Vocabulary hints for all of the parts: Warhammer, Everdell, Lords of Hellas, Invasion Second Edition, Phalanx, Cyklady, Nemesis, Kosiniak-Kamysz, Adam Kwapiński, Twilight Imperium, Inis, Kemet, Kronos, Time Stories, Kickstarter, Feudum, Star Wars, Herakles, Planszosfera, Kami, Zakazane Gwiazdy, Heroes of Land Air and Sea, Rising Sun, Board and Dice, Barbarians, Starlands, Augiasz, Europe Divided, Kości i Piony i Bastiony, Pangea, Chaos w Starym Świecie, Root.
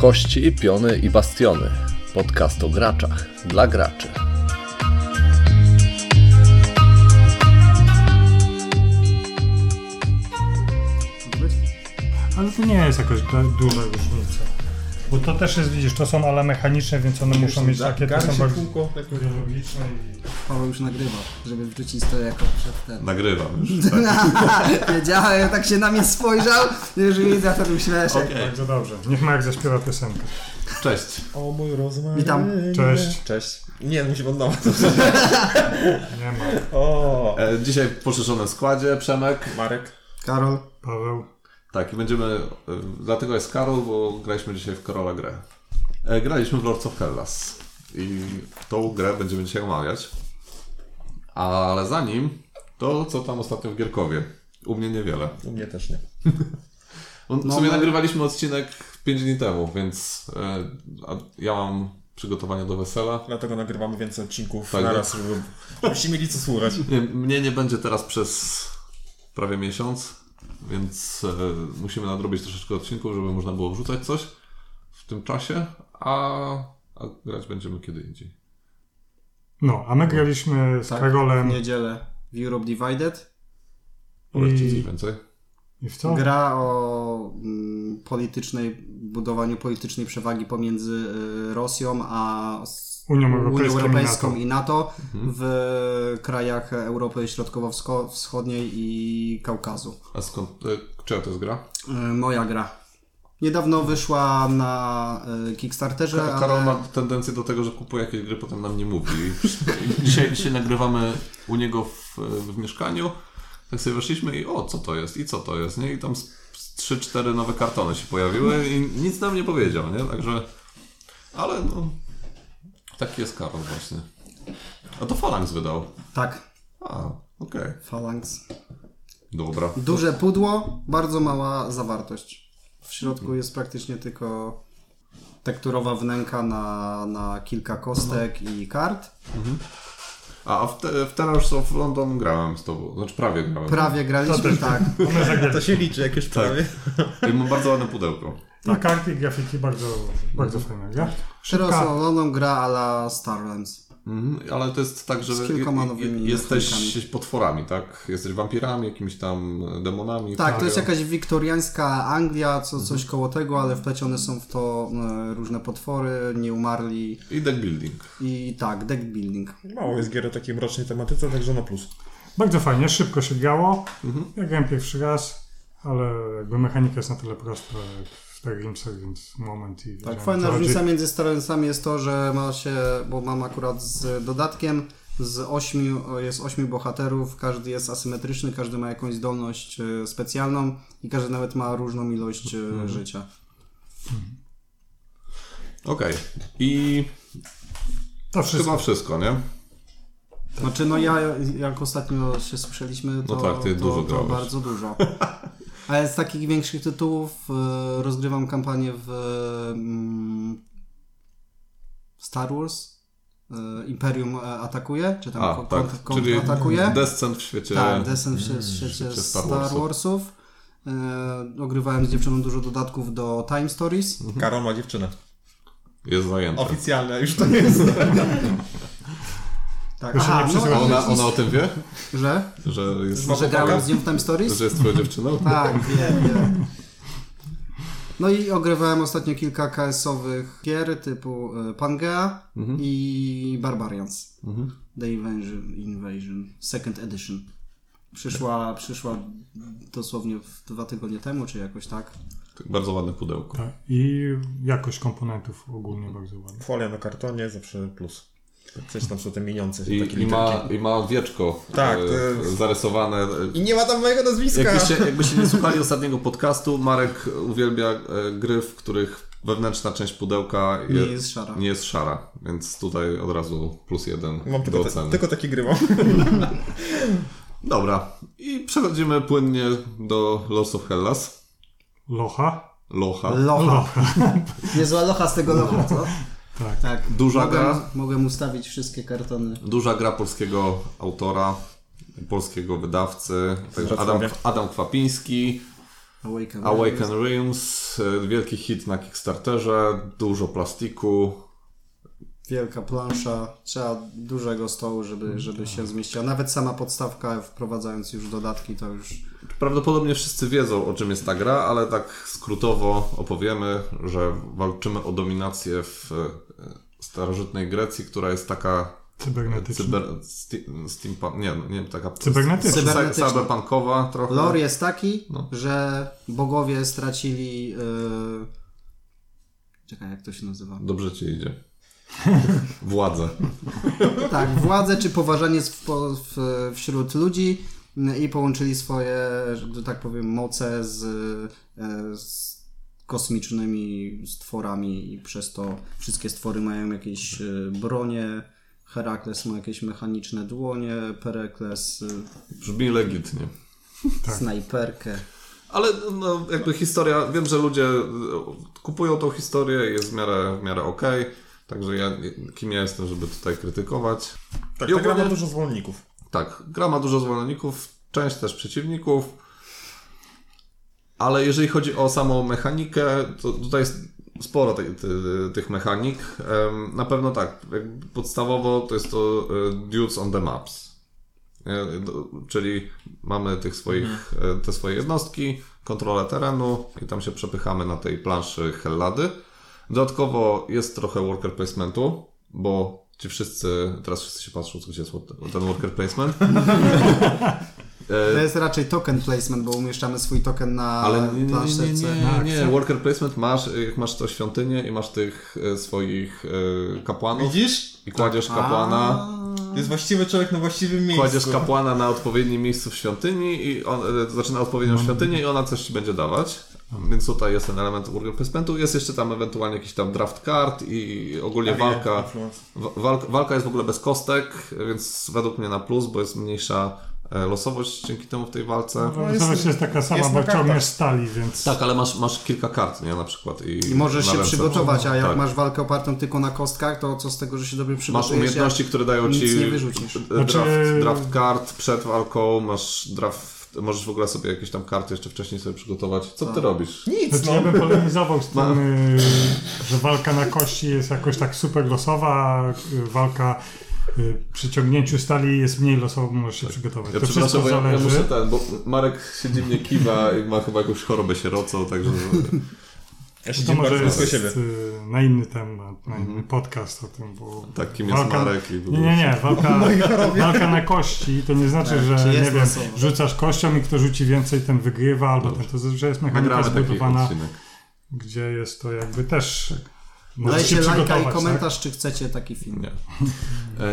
Kości i Piony i Bastiony. Podcast o graczach dla graczy. Ale to nie jest jakoś duża różnica. Bo to też jest, widzisz, to są ale mechaniczne, więc one muszą mieć takie... To są bardzo kółko, takie logiczne i... Paweł już nagrywa, żeby wrzucić to jako przed ten... Nagrywam już, tak. Wiedziałem, tak się na mnie spojrzał, już widzę, to był śmieszek. Okay. Bardzo dobrze. Niech Marek zaśpiewa piosenkę. Cześć. O mój rozmach. Witam. Cześć. Cześć. Nie, musimy od nowa. Nie ma. O. Dzisiaj w poszerzonym składzie Przemek. Marek. Karol. Paweł. Tak, i będziemy... Dlatego jest Karol, bo graliśmy dzisiaj w Karola grę. Graliśmy w Lords of Hellas. I tą grę będziemy dzisiaj omawiać. Ale zanim, to co tam ostatnio w Gierkowie? U mnie niewiele. U mnie też nie. W sumie nagrywaliśmy odcinek 5 dni temu, więc ja mam przygotowania do wesela. Dlatego nagrywamy więcej odcinków tak, naraz, żeby byście mieli co słuchać. Mnie nie będzie teraz przez prawie miesiąc, więc musimy nadrobić troszeczkę odcinków, żeby można było wrzucać coś w tym czasie, a grać będziemy kiedy indziej. No, a my graliśmy z Karolem... w niedzielę w Europe Divided. Powiedzcie coś więcej. I w co? Gra o budowaniu politycznej przewagi pomiędzy Rosją a Unią Europejską i NATO w krajach Europy Środkowo-Wschodniej i Kaukazu. A skąd? Czyja to jest gra? Moja gra. Niedawno wyszła na Kickstarterze. Karol ma tendencję do tego, że kupuje jakieś gry, potem nam nie mówi. Dzisiaj nagrywamy u niego w mieszkaniu. Tak sobie weszliśmy i co to jest, nie? I tam 3-4 nowe kartony się pojawiły i nic nam nie powiedział, nie? Także, ale no, taki jest Karol właśnie. A to Phalanx wydał. Tak. A, okej. Phalanx. Dobra. Duże pudło, bardzo mała zawartość. W środku jest praktycznie tylko tekturowa wnęka na kilka kostek i kart. Mhm. A w Terrors of London grałem z tobą, znaczy prawie grałem. Prawie graliśmy, tak. To się liczy, jak już prawie. Tak. I mam bardzo ładne pudełko. Tak. I karty i grafiki bardzo, bardzo fajne gra. Terrors of London gra a la Starlands. Ale to jest tak, że jesteś potworami, tak? Jesteś wampirami, jakimiś tam demonami. Tak, to jest jakaś wiktoriańska Anglia, coś koło tego, ale wplecione są w to różne potwory, nieumarli. I deck building. I tak, deck building. Mało jest gier o takiej mrocznej tematyce, także na plus. Bardzo fajnie, szybko się grało. Ja grałem pierwszy raz, ale jakby mechanika jest na tyle prosta. Tak, fajna różnica między Starlandsami jest to, że ma się, bo mam akurat z dodatkiem, jest 8 bohaterów, każdy jest asymetryczny, każdy ma jakąś zdolność specjalną i każdy nawet ma różną ilość życia. Okej. I to wszystko. Chyba wszystko, nie? Znaczy jak ostatnio się słyszeliśmy, to, no tak, to bardzo dużo. Ale z takich większych tytułów rozgrywam kampanię w Star Wars. Imperium atakuje, czy tam atakuje. Descent w świecie. Tak, Descent w świecie Star Warsów. Ogrywałem z dziewczyną dużo dodatków do Time Stories. Karol ma dziewczynę. Jest zajęta. Oficjalne, już to nie jest. Tak. Ona o tym wie? Że jest... Że grałem z nią w Time Stories? Że jest twoją dziewczyną? Tak, wie. No i ogrywałem ostatnio kilka KS-owych gier typu Pangea i Barbarians. The Invasion Second Edition. Przyszła dosłownie 2 tygodnie temu, czy jakoś tak. Bardzo ładne pudełko. Tak. I jakość komponentów ogólnie bardzo ładna. Folia na kartonie, zawsze plus. Coś tam są te miniące. I ma wieczko zarysowane. I nie ma tam mojego nazwiska. Jakbyście nie słuchali ostatniego podcastu, Marek uwielbia gry, w których wewnętrzna część pudełka nie jest szara. Więc tutaj od razu +1 do oceny. Tylko takie gry mam. Dobra. I przechodzimy płynnie do Lords of Hellas. Locha. Niezła locha z tego locha, co? Tak. Duża gra. Mogłem ustawić wszystkie kartony. Duża gra polskiego autora, polskiego wydawcy. Adam Kwapiński. Awake and Reams, wielki hit na Kickstarterze, dużo plastiku. Wielka plansza, trzeba dużego stołu, żeby się zmieściła. Nawet sama podstawka, wprowadzając już dodatki, to już... Prawdopodobnie wszyscy wiedzą, o czym jest ta gra, ale tak skrótowo opowiemy, że walczymy o dominację w starożytnej Grecji, która jest taka... Cybernetyczna. Cybernetyczna. Cyberpunkowa trochę. Lore jest taki, że bogowie stracili... Czekaj, jak to się nazywa? Dobrze ci idzie. Władzę. Tak, władzę czy poważanie wśród ludzi i połączyli swoje, że tak powiem, moce z kosmicznymi stworami i przez to wszystkie stwory mają jakieś bronie, Herakles ma jakieś mechaniczne dłonie, Perekles... Brzmi legitnie. Tak. Snajperkę. Ale no, jakby historia, wiem, że ludzie kupują tą historię, jest w miarę okej. Także kim ja jestem, żeby tutaj krytykować. Tak, ta gra ma dużo zwolenników. Tak, gra ma dużo zwolenników, część też przeciwników. Ale jeżeli chodzi o samą mechanikę, to tutaj jest sporo tych mechanik. Na pewno tak, podstawowo to jest to Dudes on the Maps. Czyli mamy te swoje jednostki, kontrolę terenu i tam się przepychamy na tej planszy Hellady. Dodatkowo jest trochę worker placementu, bo ci wszyscy, teraz wszyscy się patrzą, co się jest ten worker placement. To jest raczej token placement, bo umieszczamy swój token na planszerce. Nie, worker placement masz, jak masz to świątynię i masz tych swoich kapłanów. Widzisz? I kładziesz kapłana. Jest właściwy człowiek na właściwym miejscu. Kładziesz kapłana na odpowiednim miejscu w świątyni i on zaczyna odpowiednią świątynię i ona coś ci będzie dawać. Więc tutaj jest ten element worker placementu. Jest jeszcze tam ewentualnie jakiś tam draft kart i ogólnie walka jest w ogóle bez kostek, więc według mnie na plus, bo jest mniejsza losowość dzięki temu w tej walce. No, losowość jest taka sama, bo ciągniesz stali, więc... Tak, ale masz kilka kart, nie? Na przykład. I możesz się przygotować, a jak masz walkę opartą tylko na kostkach, to co z tego, że się dobrze przygotujesz? Masz umiejętności, które dają ci draft kart przed walką, masz draft... Możesz w ogóle sobie jakieś tam karty jeszcze wcześniej sobie przygotować. Co ty robisz? Nic. Znaczy, ja bym polemizował z tym, że walka na kości jest jakoś tak super losowa, a walka przy ciągnięciu stali jest mniej losowa, możesz się przygotować. Ja to wszystko zależy. Ja muszę bo Marek się dziwnie kiwa i ma chyba jakąś chorobę sierocą, także... Ja się to może jest na inny temat, na inny podcast o tym, bo... Tak, kim jest Marek i w ogóle... Nie, walka na kości to nie znaczy, tak, że nie wiem, rzucasz kością i kto rzuci więcej, ten wygrywa, albo ten, to że jest mechanika zbudowana, gdzie jest to jakby też... Dajcie lajka i komentarz, tak? Czy chcecie taki film.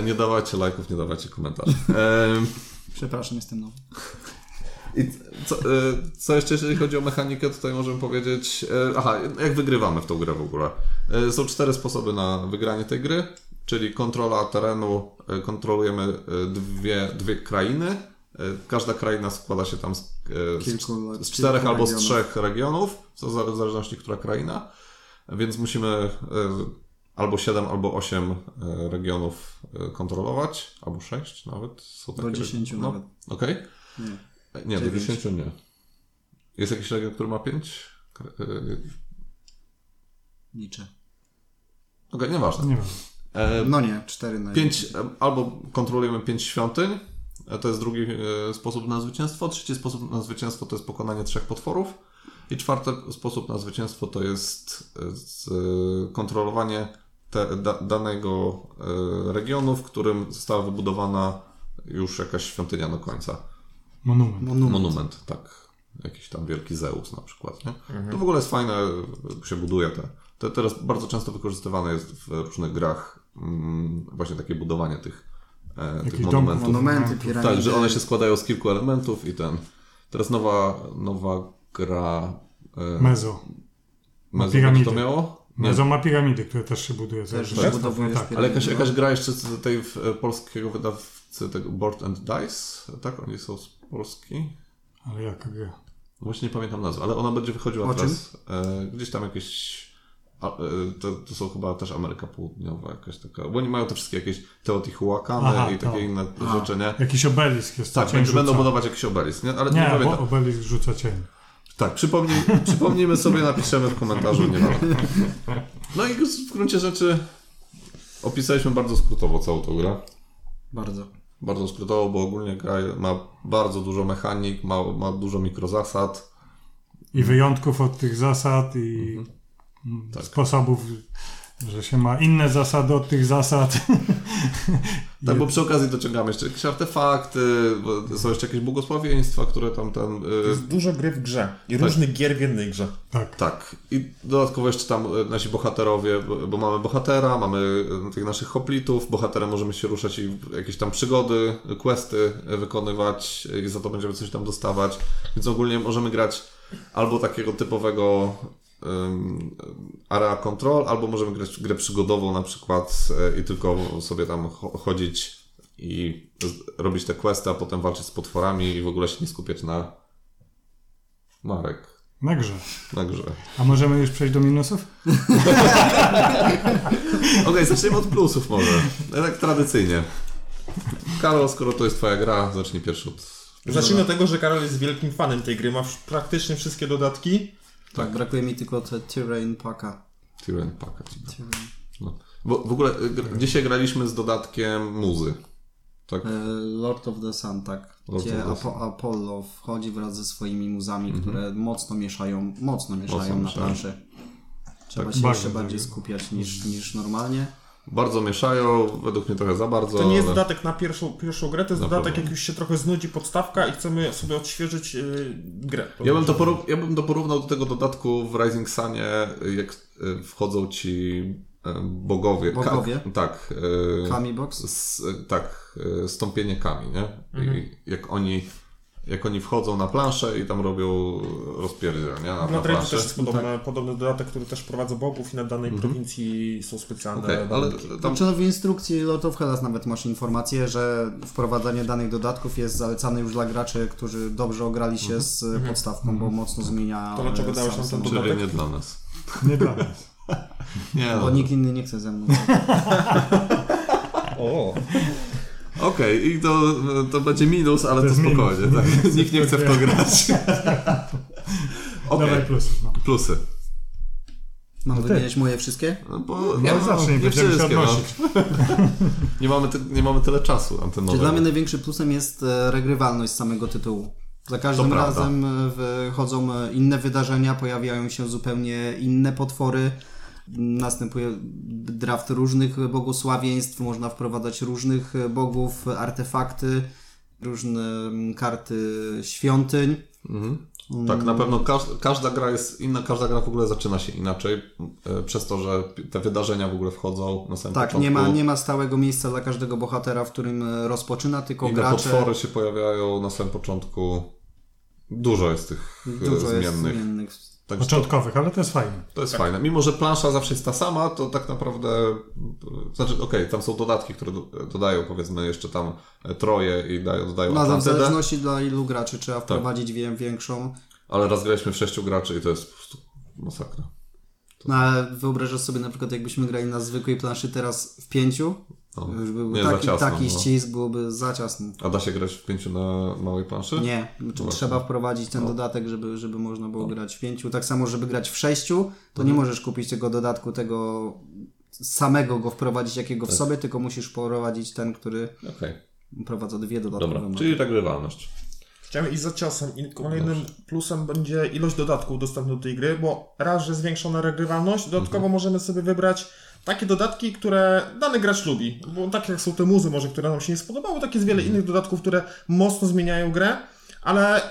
Nie dawajcie lajków, nie dawajcie komentarzy. Przepraszam, jestem nowy. I co jeszcze, jeżeli chodzi o mechanikę, tutaj możemy powiedzieć... jak wygrywamy w tą grę w ogóle? Są 4 sposoby na wygranie tej gry, czyli kontrola terenu, kontrolujemy dwie krainy. Każda kraina składa się tam z 4 albo z 3 regionów, w zależności, która kraina. Więc musimy albo 7, albo 8 regionów kontrolować, albo 6 nawet. Są takie do 10 nawet. Okej. Okay. Nie, 9. Do 10 nie. Jest jakiś region, który ma 5? Liczę. Okej, nieważne. Nie. 4 na 5. Albo kontrolujemy 5 świątyń, to jest drugi sposób na zwycięstwo. Trzeci sposób na zwycięstwo to jest pokonanie 3 potworów. I czwarty sposób na zwycięstwo to jest kontrolowanie danego regionu, w którym została wybudowana już jakaś świątynia do końca. Monument, tak. Jakiś tam wielki Zeus na przykład. Nie? Mhm. To w ogóle jest fajne, się buduje te. To teraz bardzo często wykorzystywane jest w różnych grach właśnie takie budowanie tych monumentów. Monumenty, piramidy. Tak, że one się składają z kilku elementów i ten. Teraz nowa gra... Mezo piramidy. To miało? Mezo ma piramidy, które też się buduje. Ale jakaś gra jeszcze z tej polskiego wydawcy tego Board and Dice, tak? Oni są z Polski. Ale jaka gra? Właśnie nie pamiętam nazwy, ale ona będzie wychodziła teraz. Gdzieś tam jakieś... To są chyba też Ameryka Południowa jakaś taka, bo oni mają te wszystkie jakieś Teotihuacany i takie inne rzeczy, nie? Jakiś obelisk jest. Tak, będą budować jakiś obelisk, nie? Ale nie, bo obelisk rzuca cień. Tak, przypomnijmy sobie, napiszemy w komentarzu, nie ma. No i w gruncie rzeczy opisaliśmy bardzo skrótowo całą tą grę. Bardzo. Bardzo skrótowo, bo ogólnie gra ma bardzo dużo mechanik, ma dużo mikrozasad. I wyjątków od tych zasad i tak. Sposobów, że się ma inne zasady od tych zasad. Tak, bo przy okazji dociągamy jeszcze jakieś artefakty, są jeszcze jakieś błogosławieństwa, które tam... To jest dużo gry w grze i tak. Różnych gier w jednej grze. Tak. Tak. I dodatkowo jeszcze tam nasi bohaterowie, bo mamy bohatera, mamy tych naszych hoplitów, bohaterem możemy się ruszać i jakieś tam przygody, questy wykonywać i za to będziemy coś tam dostawać. Więc ogólnie możemy grać albo takiego typowego... area control, albo możemy grać grę przygodową na przykład i tylko sobie tam chodzić i robić te questy, a potem walczyć z potworami i w ogóle się nie skupiać na Marek. Na grze. A możemy już przejść do minusów? Okej, zaczniemy od plusów może. Tak tradycyjnie. Karol, skoro to jest twoja gra, zacznij pierwszy od... Zacznijmy od tego, że Karol jest wielkim fanem tej gry. Ma praktycznie wszystkie dodatki. Tak, brakuje mi tylko Terrain Packa. No. Bo w ogóle dzisiaj graliśmy z dodatkiem muzy. Tak? Lord of the Sun, tak. Gdzie Apollo wchodzi wraz ze swoimi muzami, które mocno mieszają na planszy. Trzeba tak, się jeszcze bardziej skupiać niż normalnie. Bardzo mieszają, według mnie trochę za bardzo. To nie jest dodatek na pierwszą grę, to jest dodatek, jak już się trochę znudzi podstawka i chcemy sobie odświeżyć grę. Ja bym to porównał do tego dodatku w Rising Sunie, jak wchodzą ci bogowie. Bogowie? Tak. Kami box? Tak, stąpienie kami, nie? I jak oni wchodzą na planszę i tam robią rozpierdziel, nie? Na planszy. Też jest podobny dodatek, który też prowadzi bogów i na danej prowincji są specjalne... ale tam... W instrukcji Lord of Hellas nawet masz informację, że wprowadzanie danych dodatków jest zalecane już dla graczy, którzy dobrze ograli się z podstawką, bo mocno zmienia... To dlaczego dałeś nam ten dodatek? Czyli nie dla nas. Nie dla nas. Nie, bo nikt inny nie chce ze mną. O. Okej, i to będzie minus, ale to spokojnie. Minus, tak. Minus. Nikt nie chce w to grać. Dawaj plusy. No. Plusy. Mam wymieniać moje wszystkie? No bo ja zawsze nie będziemy się odnosić. Nie mamy tyle czasu antenowe. Dla mnie największym plusem jest regrywalność samego tytułu. Za każdym razem wychodzą inne wydarzenia, pojawiają się zupełnie inne potwory. Następuje draft różnych błogosławieństw, można wprowadzać różnych bogów, artefakty, różne karty świątyń. Tak, na pewno każda gra jest inna, każda gra w ogóle zaczyna się inaczej, przez to, że te wydarzenia w ogóle wchodzą na samym początku. Tak, nie ma stałego miejsca dla każdego bohatera, w którym rozpoczyna, tylko gracze... Inne potwory się pojawiają na samym początku. Dużo jest tych zmiennych. Tak, początkowych, ale to jest fajne. To jest fajne. Mimo, że plansza zawsze jest ta sama, to tak naprawdę... Znaczy, okej, tam są dodatki, które dodają, powiedzmy, jeszcze tam troje i dodają... No, w zależności dla ilu graczy trzeba wprowadzić większą. Ale raz graliśmy w 6 graczy i to jest po prostu masakra. No, ale wyobrażasz sobie na przykład, jakbyśmy grali na zwykłej planszy teraz w 5? No, już byłby taki ścisk, byłoby za ciasno. A da się grać w 5 na małej planszy? Nie, trzeba wprowadzić ten dodatek, żeby można było grać w 5. Tak samo, żeby grać w 6, to nie możesz kupić tego dodatku, tego samego go wprowadzić jakiego w sobie, tylko musisz wprowadzić ten, który prowadza dwie dodatkowe. Dobra, czyli regrywalność. Chciałem iść za ciosem i kolejnym plusem będzie ilość dodatków dostępnych do tej gry, bo raz, że zwiększona regrywalność, dodatkowo możemy sobie wybrać takie dodatki, które dany gracz lubi, bo tak jak są te muzy może, które nam się nie spodobały, tak jest wiele innych dodatków, które mocno zmieniają grę, ale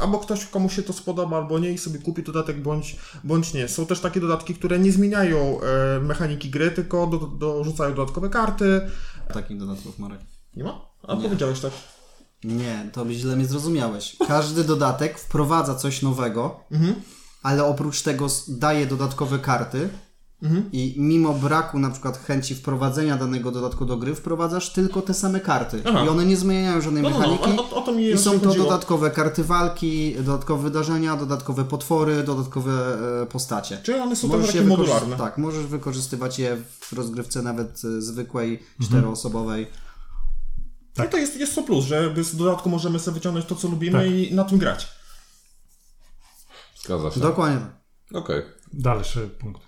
albo ktoś, komu się to spodoba, albo nie i sobie kupi dodatek, bądź nie. Są też takie dodatki, które nie zmieniają mechaniki gry, tylko dorzucają dodatkowe karty. Takich dodatków, Marek. Nie ma? A nie. Powiedziałeś tak. Nie, to źle mnie zrozumiałeś. Każdy dodatek wprowadza coś nowego, ale oprócz tego daje dodatkowe karty. I mimo braku na przykład chęci wprowadzenia danego dodatku do gry, wprowadzasz tylko te same karty. I one nie zmieniają żadnej mechaniki. O to mi i są to dodatkowe karty walki, dodatkowe wydarzenia, dodatkowe potwory, dodatkowe postacie. Czyli one są takie modularne. Tak, możesz wykorzystywać je w rozgrywce nawet zwykłej, czteroosobowej. Tak. No to jest to plus, że z dodatku możemy sobie wyciągnąć to, co lubimy i na tym grać. Zgadza się. Dokładnie. Okej. Okay. Dalszy punkt.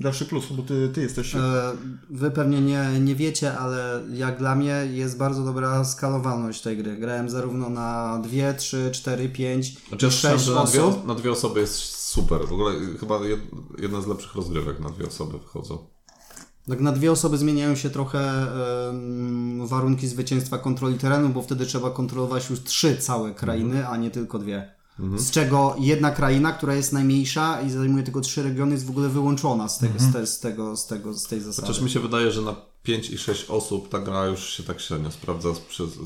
Dalszy plus, bo ty jesteś... Wy pewnie nie wiecie, ale jak dla mnie jest bardzo dobra skalowalność tej gry. Grałem zarówno na 2, 3, 4, 5, 6 osób. Na dwie osoby jest super. W ogóle chyba jedna z lepszych rozgrywek na dwie osoby wychodzą. Tak, na dwie osoby zmieniają się trochę warunki zwycięstwa kontroli terenu, bo wtedy trzeba kontrolować już 3 całe krainy, a nie tylko 2. Mhm. Z czego jedna kraina, która jest najmniejsza i zajmuje tylko 3 regiony, jest w ogóle wyłączona z tej zasady. Chociaż mi się wydaje, że na 5 i 6 osób ta gra już się tak średnio sprawdza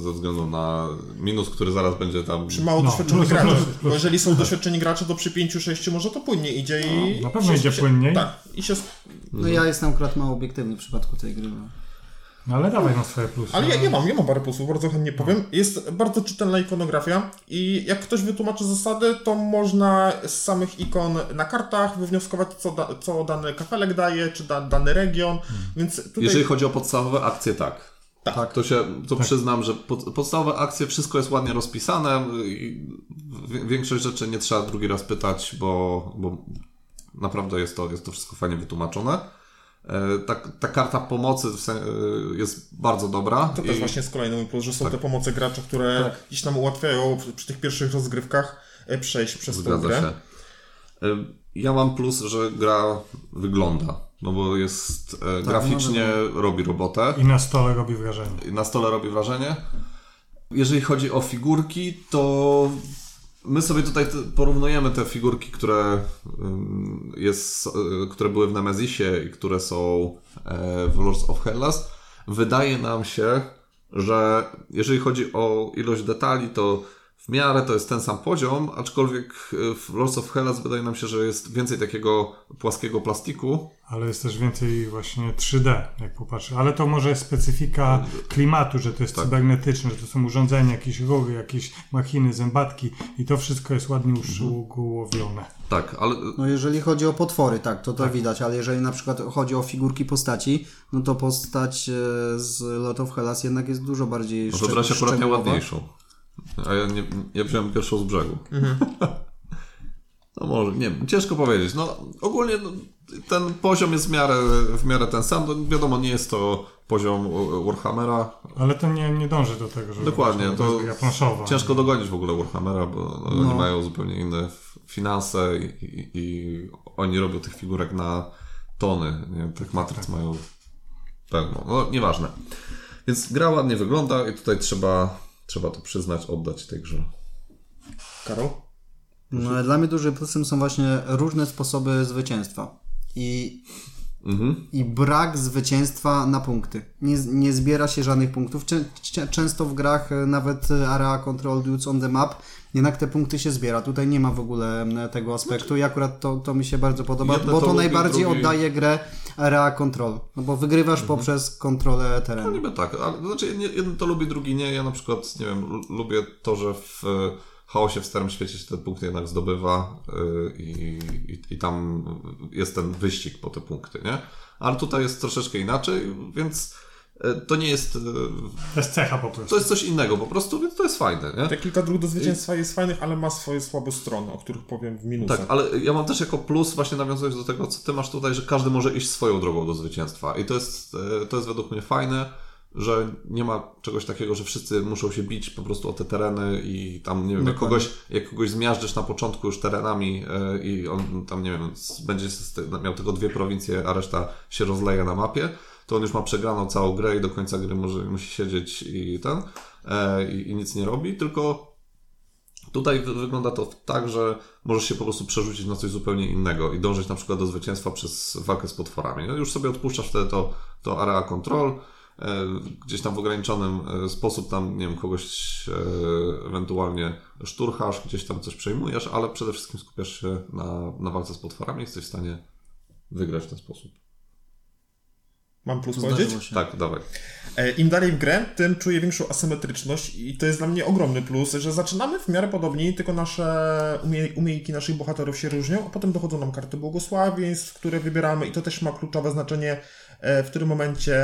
ze względu na minus, który zaraz będzie tam... Przy mało doświadczonych graczy. Bo jeżeli są doświadczeni gracze, to przy 5-6 może to płynnie idzie i... Na pewno idzie płynniej. Tak. I się... No ja jestem akurat mało obiektywny w przypadku tej gry. No ale dawaj na swoje plusy. Ale ja mam parę plusów, bardzo chętnie powiem. Jest bardzo czytelna ikonografia i jak ktoś wytłumaczy zasady, to można z samych ikon na kartach wywnioskować, co dany kafelek daje, czy dany region. Więc tutaj... Jeżeli chodzi o podstawowe akcje, tak. To przyznam, że podstawowe akcje, wszystko jest ładnie rozpisane i większość rzeczy nie trzeba drugi raz pytać, bo naprawdę jest to wszystko fajnie wytłumaczone. Ta karta pomocy jest bardzo dobra. To też właśnie jest kolejny mój plus, że są te pomoce gracza, które gdzieś nam ułatwiają przy tych pierwszych rozgrywkach przejść przez tę grę. Się. Ja mam plus, że gra wygląda, no bo jest graficznie robi robotę. I na stole robi wrażenie. Jeżeli chodzi o figurki, to... My sobie tutaj porównujemy te figurki, które były w Nemesisie i które są w Lords of Hellas. Wydaje nam się, że jeżeli chodzi o ilość detali, to w miarę to jest ten sam poziom, aczkolwiek w Lords of Hellas wydaje nam się, że jest więcej takiego płaskiego plastiku. Ale jest też więcej właśnie 3D, jak popatrzę. Ale to może jest specyfika klimatu, że to jest cybernetyczne, że to są urządzenia, jakieś rury, jakieś machiny, zębatki i to wszystko jest ładnie uszczegółowione. Tak, ale... No jeżeli chodzi o potwory, to widać, ale jeżeli na przykład chodzi o figurki postaci, no to postać z Lords of Hellas jednak jest dużo bardziej szczegółowa. Wyobraź akurat najładniejszą. A ja wziąłem pierwszą z brzegu. No może, nie wiem, ciężko powiedzieć. No ogólnie ten poziom jest w miarę ten sam. No, wiadomo, nie jest to poziom Warhammera. Ale to nie dąży do tego, żeby... Dokładnie, to ciężko dogonić w ogóle Warhammera, bo oni mają zupełnie inne finanse i oni robią tych figurek na tony. Nie? Tych matryc mają pełno. No nieważne. Więc gra ładnie wygląda i tutaj trzeba to przyznać, oddać tej grze. Karol? No, dla mnie dużym plusem są właśnie różne sposoby zwycięstwa i brak zwycięstwa na punkty. Nie zbiera się żadnych punktów. Często w grach nawet area control dudes on the map, jednak te punkty się zbiera. Tutaj nie ma w ogóle tego aspektu i akurat to mi się bardzo podoba, bo to najbardziej oddaje grę area control, no bo wygrywasz poprzez kontrolę terenu. No niby tak, ale znaczy jeden to lubi, drugi nie. Ja na przykład, nie wiem, lubię to, że w Chaosie w Starym Świecie się ten punkt jednak zdobywa i tam jest ten wyścig po te punkty, nie? Ale tutaj jest troszeczkę inaczej, więc to nie jest... To jest cecha po prostu. To jest coś innego po prostu, więc to jest fajne, nie? Te kilka dróg do zwycięstwa jest fajnych, ale ma swoje słabe strony, o których powiem w minusach. Tak, ale ja mam też jako plus, właśnie nawiązując do tego, co ty masz tutaj, że każdy może iść swoją drogą do zwycięstwa i to jest według mnie fajne, że nie ma czegoś takiego, że wszyscy muszą się bić po prostu o te tereny i tam, nie wiem, jak kogoś zmiażdżysz na początku już terenami i on tam, nie wiem, będzie miał tylko 2 prowincje, a reszta się rozleje na mapie, to on już ma przegraną całą grę i do końca gry musi siedzieć i nic nie robi, tylko tutaj wygląda to tak, że możesz się po prostu przerzucić na coś zupełnie innego i dążyć na przykład do zwycięstwa przez walkę z potworami. No, już sobie odpuszczasz wtedy to area control, gdzieś tam w ograniczonym sposób tam, nie wiem, kogoś ewentualnie szturchasz, gdzieś tam coś przejmujesz, ale przede wszystkim skupiasz się na walce z potworami i jesteś w stanie wygrać w ten sposób. Mam plus powiedzieć? Tak, dawaj. Im dalej w grę, tym czuję większą asymetryczność i to jest dla mnie ogromny plus, że zaczynamy w miarę podobnie, tylko nasze umiejętności naszych bohaterów się różnią, a potem dochodzą nam karty błogosławieństw, które wybieramy i to też ma kluczowe znaczenie W którym momencie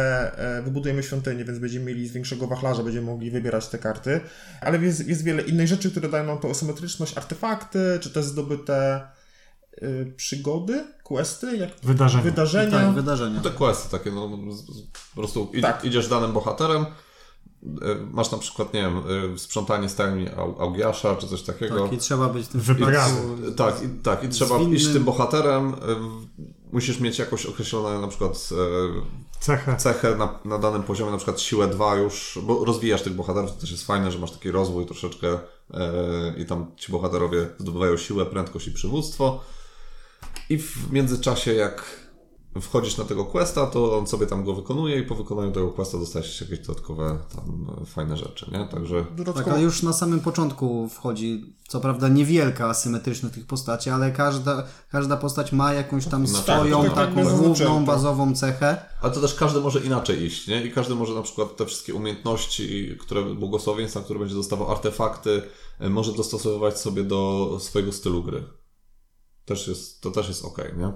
wybudujemy świątynię, więc będziemy mieli z większego wachlarza, będziemy mogli wybierać te karty. Ale jest wiele innych rzeczy, które dają nam tą asymetryczność, artefakty, czy też zdobyte przygody, questy, jak wydarzenia. Tak, wydarzenia. No te questy takie, no po prostu tak. Idziesz danym bohaterem, masz na przykład, nie wiem, sprzątanie stajni Augiasza, czy coś takiego. Tak, i trzeba być tym wyprawą. Tak, i trzeba iść tym bohaterem. Musisz mieć jakoś określone na przykład cechę na danym poziomie, na przykład siłę 2 już, bo rozwijasz tych bohaterów, to też jest fajne, że masz taki rozwój troszeczkę i tam ci bohaterowie zdobywają siłę, prędkość i przywództwo. I w międzyczasie jak wchodzisz na tego questa, to on sobie tam go wykonuje i po wykonaniu tego questa dostajesz jakieś dodatkowe tam fajne rzeczy, nie? Także... Tak, ale już na samym początku wchodzi, co prawda niewielka asymetryczność tych postaci, ale każda postać ma jakąś tam swoją taką główną, bazową cechę. Ale to też każdy może inaczej iść, nie? I każdy może na przykład te wszystkie umiejętności, błogosławieństwa, które będzie dostawał, artefakty, może dostosowywać sobie do swojego stylu gry. To też jest okej, nie?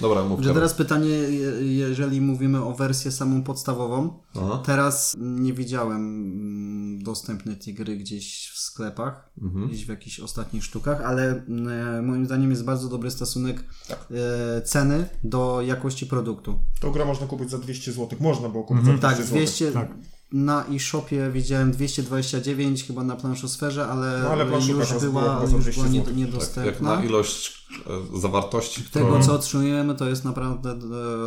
Dobra, teraz pytanie, jeżeli mówimy o wersję samą podstawową. Aha. Teraz nie widziałem dostępnej tej gry gdzieś w sklepach, gdzieś w jakichś ostatnich sztukach, ale moim zdaniem jest bardzo dobry stosunek ceny do jakości produktu. Tą grę można kupić za 200 zł. Można było kupić za 200 zł. Tak. Na e-shopie widziałem 229 chyba na Planszosferze, ale już była niedostępna. Tak, jak na ilość zawartości. Tego co otrzymujemy to jest naprawdę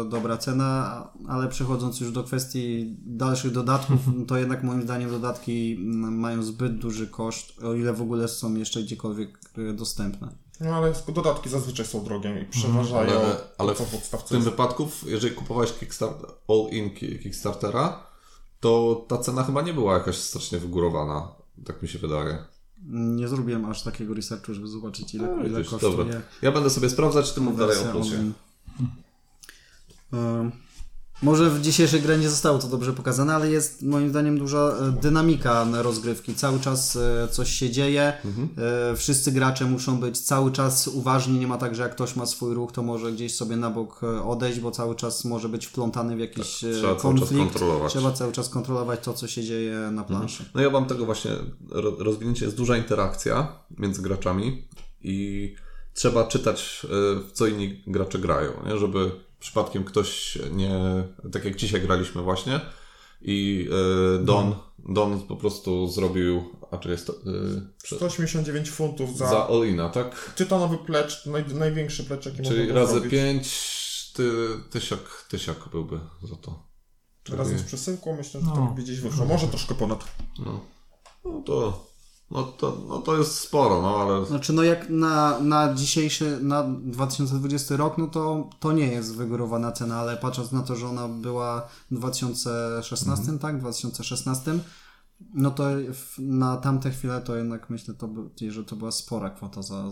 dobra cena, ale przechodząc już do kwestii dalszych dodatków, to jednak moim zdaniem dodatki mają zbyt duży koszt, o ile w ogóle są jeszcze gdziekolwiek dostępne. No ale dodatki zazwyczaj są drogie i przeważają. Ale w tym wypadku, jeżeli kupowałeś all-in Kickstartera, to ta cena chyba nie była jakaś strasznie wygórowana, tak mi się wydaje. Nie zrobiłem aż takiego researchu, żeby zobaczyć ile kosztuje. Dobra. Ja będę sobie sprawdzać, ty mów dalej o plusie. Może w dzisiejszej grze nie zostało to dobrze pokazane, ale jest moim zdaniem duża dynamika rozgrywki. Cały czas coś się dzieje, wszyscy gracze muszą być cały czas uważni, nie ma tak, że jak ktoś ma swój ruch, to może gdzieś sobie na bok odejść, bo cały czas może być wplątany w jakiś konflikt. Trzeba cały czas kontrolować to, co się dzieje na planszy. No ja mam tego właśnie rozwinięcie, jest duża interakcja między graczami i trzeba czytać, w co inni gracze grają, nie? Żeby przypadkiem ktoś nie... Tak jak dzisiaj graliśmy właśnie i Don po prostu zrobił... A czy jest to, 189 funtów za all-ina, tak? Tytanowy plecz, największy plecz, jaki można zrobić. Czyli razy 5, tysiak byłby za to. Czyli... Razem z przesyłką myślę, że tak gdzieś wyszło. Może troszkę ponad. No to jest sporo, ale... Znaczy, jak na dzisiejszy, na 2020 rok, to nie jest wygórowana cena, ale patrząc na to, że ona była w 2016, tak? 2016, to na tamte chwile to jednak myślę, że to była spora kwota za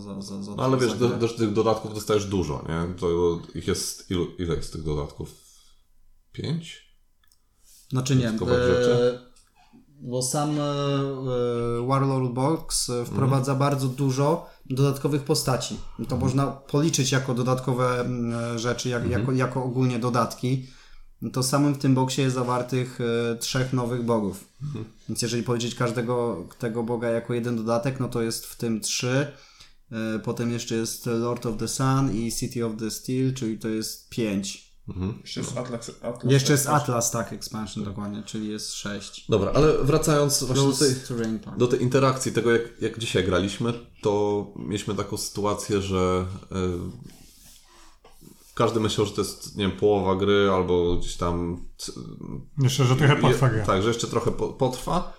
no, ale wiesz, też tych dodatków dostajesz dużo, nie? To ich jest... Ile jest tych dodatków? 5? Znaczy nie, bo sam Warlord Box wprowadza bardzo dużo dodatkowych postaci. To można policzyć jako dodatkowe rzeczy, jako ogólnie dodatki. To samym w tym boksie jest zawartych 3 nowych bogów. Więc jeżeli policzyć każdego tego boga jako jeden dodatek, to jest w tym 3. Potem jeszcze jest Lord of the Sun i City of the Steel, czyli to jest 5. Jeszcze jest Atlas, tak, expansion dokładnie, czyli jest 6. Dobra, ale wracając właśnie do tej interakcji, tego jak dzisiaj graliśmy, to mieliśmy taką sytuację, że każdy myślał, że to jest, nie wiem, połowa gry albo gdzieś tam... Jeszcze, że trochę potrwa gra. Tak, że jeszcze trochę potrwa,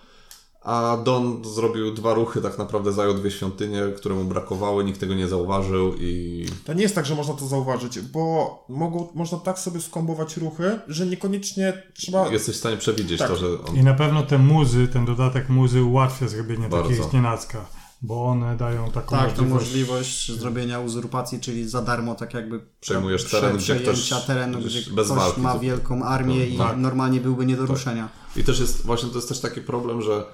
a Don zrobił 2 ruchy, tak naprawdę zajął 2 świątynie, które mu brakowały, nikt tego nie zauważył i... To nie jest tak, że można to zauważyć, bo można tak sobie skombować ruchy, że niekoniecznie trzeba... Jesteś w stanie przewidzieć tak. To, że... I na pewno ten dodatek muzy ułatwia zrobienie takiej znienacka, bo one dają taką możliwość zrobienia uzurpacji, czyli za darmo tak jakby przejmujesz teren, gdzie ktoś ma wielką armię i normalnie byłby nie do ruszenia. I też jest, właśnie to jest też taki problem, że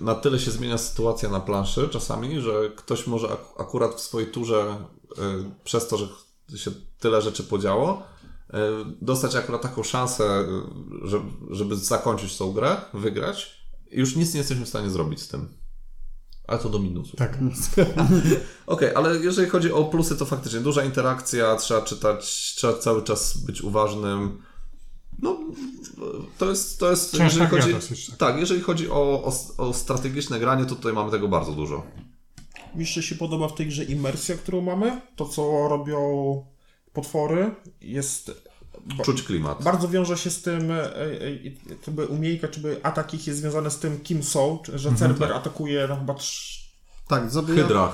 na tyle się zmienia sytuacja na planszy czasami, że ktoś może akurat w swojej turze przez to, że się tyle rzeczy podziało, dostać akurat taką szansę, żeby zakończyć tą grę, wygrać, już nic nie jesteśmy w stanie zrobić z tym. Ale to do minusu. Tak. Okej, ale jeżeli chodzi o plusy, to faktycznie duża interakcja, trzeba czytać, trzeba cały czas być uważnym. No, to jest jeżeli chodzi, tak, jeżeli chodzi o strategiczne granie, to tutaj mamy tego bardzo dużo. Mi jeszcze się podoba w tej grze imersja, którą mamy. To, co robią potwory, jest... Czuć klimat. Bardzo wiąże się z tym, umiejka, czy atak ich jest związany z tym, kim są, że Cerber atakuje chyba Tak,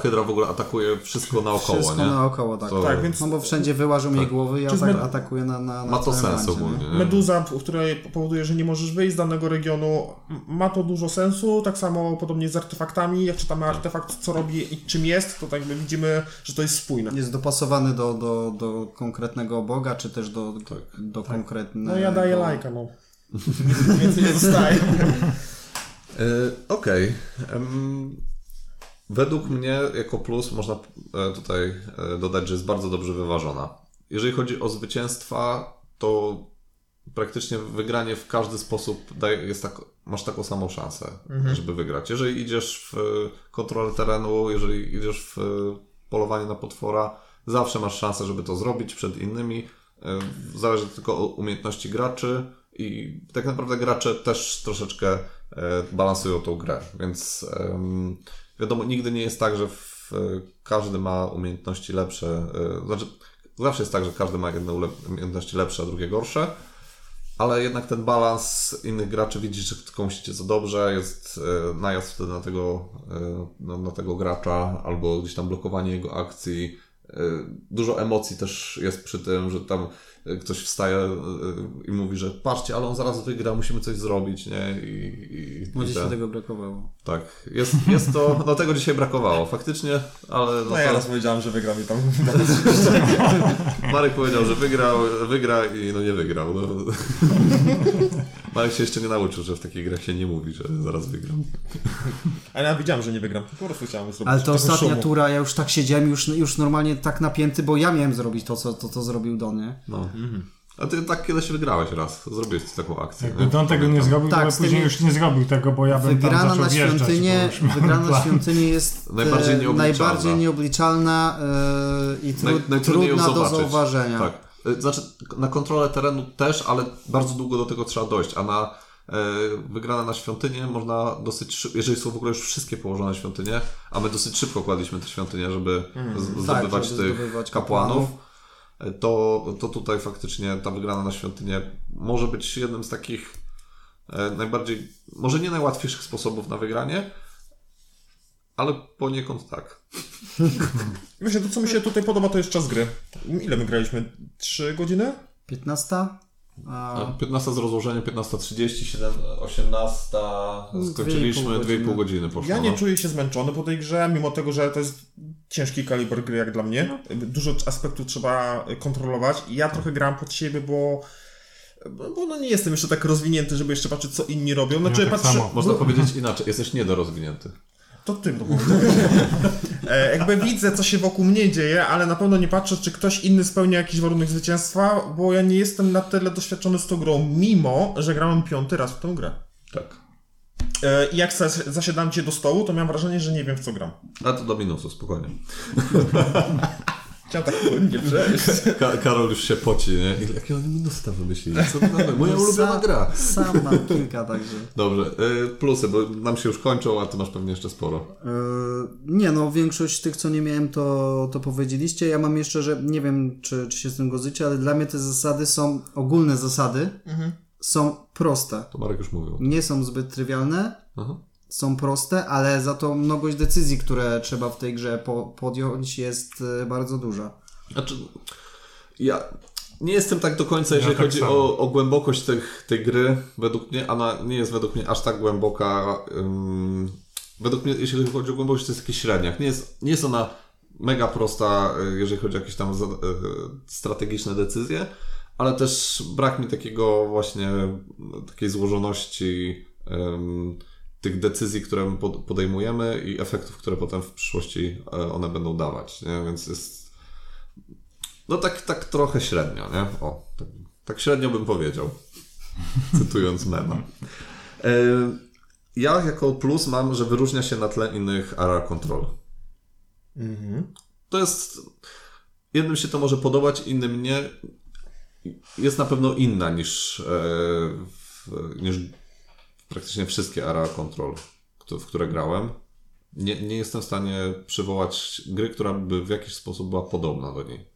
Hydra w ogóle atakuje wszystko naokoło, wszystko nie? Naokoło, tak. Tak, więc... No bo wszędzie wyłażą jej głowy i atakuje na ma to sens ogólnie. Nie? Meduza, w której powoduje, że nie możesz wyjść z danego regionu, ma to dużo sensu, tak samo podobnie z artefaktami, jak czytamy artefakt, co robi i czym jest, to tak jakby widzimy, że to jest spójne. Jest dopasowany do konkretnego boga, czy też do konkretnego... No ja daję lajka, no. Więcej nie zostaje. Okej. Według mnie jako plus można tutaj dodać, że jest bardzo dobrze wyważona. Jeżeli chodzi o zwycięstwa, to praktycznie wygranie w każdy sposób masz taką samą szansę, żeby wygrać. Jeżeli idziesz w kontrolę terenu, jeżeli idziesz w polowanie na potwora, zawsze masz szansę, żeby to zrobić przed innymi. Zależy tylko od umiejętności graczy i tak naprawdę gracze też troszeczkę balansują tą grę, więc... Wiadomo, nigdy nie jest tak, że każdy ma umiejętności lepsze. Znaczy, zawsze jest tak, że każdy ma jedne umiejętności lepsze, a drugie gorsze. Ale jednak ten balans innych graczy widzi, że komuś idzie co dobrze, jest najazd wtedy na tego gracza, albo gdzieś tam blokowanie jego akcji. Dużo emocji też jest przy tym, że tam ktoś wstaje i mówi, że patrzcie, ale on zaraz wygra, musimy coś zrobić, nie? Może się tego brakowało. Tak, jest to, no tego dzisiaj brakowało, faktycznie, ale... No ja raz powiedziałem, że wygram i tam... Marek powiedział, że wygra i no nie wygrał. No. Marek się jeszcze nie nauczył, że w takiej grach się nie mówi, że zaraz wygram. Ale ja widziałem, że nie wygram, po prostu chciałem zrobić. Ale to ostatnia tura, ja już tak siedziałem, już normalnie tak napięty, bo ja miałem zrobić to, co to zrobił Don, nie? No. A ty tak kiedyś wygrałeś raz, zrobiłeś taką akcję. Jakby Don tego nie zrobił, tak, to później już nie zrobił tego, bo ja bym tam zaczął wjeżdżać. Wygrana na świątyni jest najbardziej nieobliczalna i trudna do zauważenia. Tak. Znaczy, na kontrolę terenu też, ale bardzo długo do tego trzeba dojść, a na wygrana na świątynię można dosyć, jeżeli są w ogóle już wszystkie położone świątynie, a my dosyć szybko kładliśmy te świątynie, żeby zdobywać tych kapłanów. To tutaj faktycznie ta wygrana na świątynię może być jednym z takich najbardziej, może nie najłatwiejszych sposobów na wygranie, ale poniekąd tak. Myślę, to co mi się tutaj podoba, to jest czas gry. Ile my graliśmy? 3 godziny? 15? 15 z rozłożenia, 15:30, 18:00, skończyliśmy, 2,5 godziny poszło. Ja nie czuję się zmęczony po tej grze, mimo tego, że to jest ciężki kaliber gry jak dla mnie. Dużo aspektów trzeba kontrolować i ja trochę grałem pod siebie, bo no nie jestem jeszcze tak rozwinięty, żeby jeszcze patrzeć, co inni robią. Znaczy, ja tak samo. Można powiedzieć inaczej, jesteś niedorozwinięty. To ty jakby widzę, co się wokół mnie dzieje, ale na pewno nie patrzę, czy ktoś inny spełnia jakiś warunek zwycięstwa, bo ja nie jestem na tyle doświadczony z tą grą, mimo że grałem 5. raz w tą grę. Tak. I jak zasiadam cię do stołu, to miałem wrażenie, że nie wiem, w co gram. A to do minusu, spokojnie. Chciałem tak nie przejść. Karol już się poci, nie? Jakie oni minusy tam wymyślili? Moja ulubiona gra. Sam mam kilka, także. Dobrze, plusy, bo nam się już kończą, a ty masz pewnie jeszcze sporo. Większość tych, co nie miałem, to powiedzieliście. Ja mam jeszcze, że nie wiem, czy się z tym godzicie, ale dla mnie te zasady są, ogólne zasady, są proste. To Marek już mówił. Nie są zbyt trywialne. Są proste, ale za to mnogość decyzji, które trzeba w tej grze podjąć, jest bardzo duża. Znaczy, ja nie jestem tak do końca, jeżeli chodzi o głębokość tej gry. Według mnie ona nie jest aż tak głęboka. Według mnie, jeśli chodzi o głębokość, to jest jakiś średniak. Nie jest ona mega prosta, jeżeli chodzi o jakieś tam strategiczne decyzje, ale też brak mi takiego właśnie takiej złożoności tych decyzji, które podejmujemy i efektów, które potem w przyszłości one będą dawać, nie? Więc jest No tak trochę średnio, nie? O, tak średnio bym powiedział, cytując mema. Ja jako plus mam, że wyróżnia się na tle innych area control. Mhm. To jest... Jednym się to może podobać, innym nie. Jest na pewno inna niż praktycznie wszystkie area control, w które grałem. Nie jestem w stanie przywołać gry, która by w jakiś sposób była podobna do niej.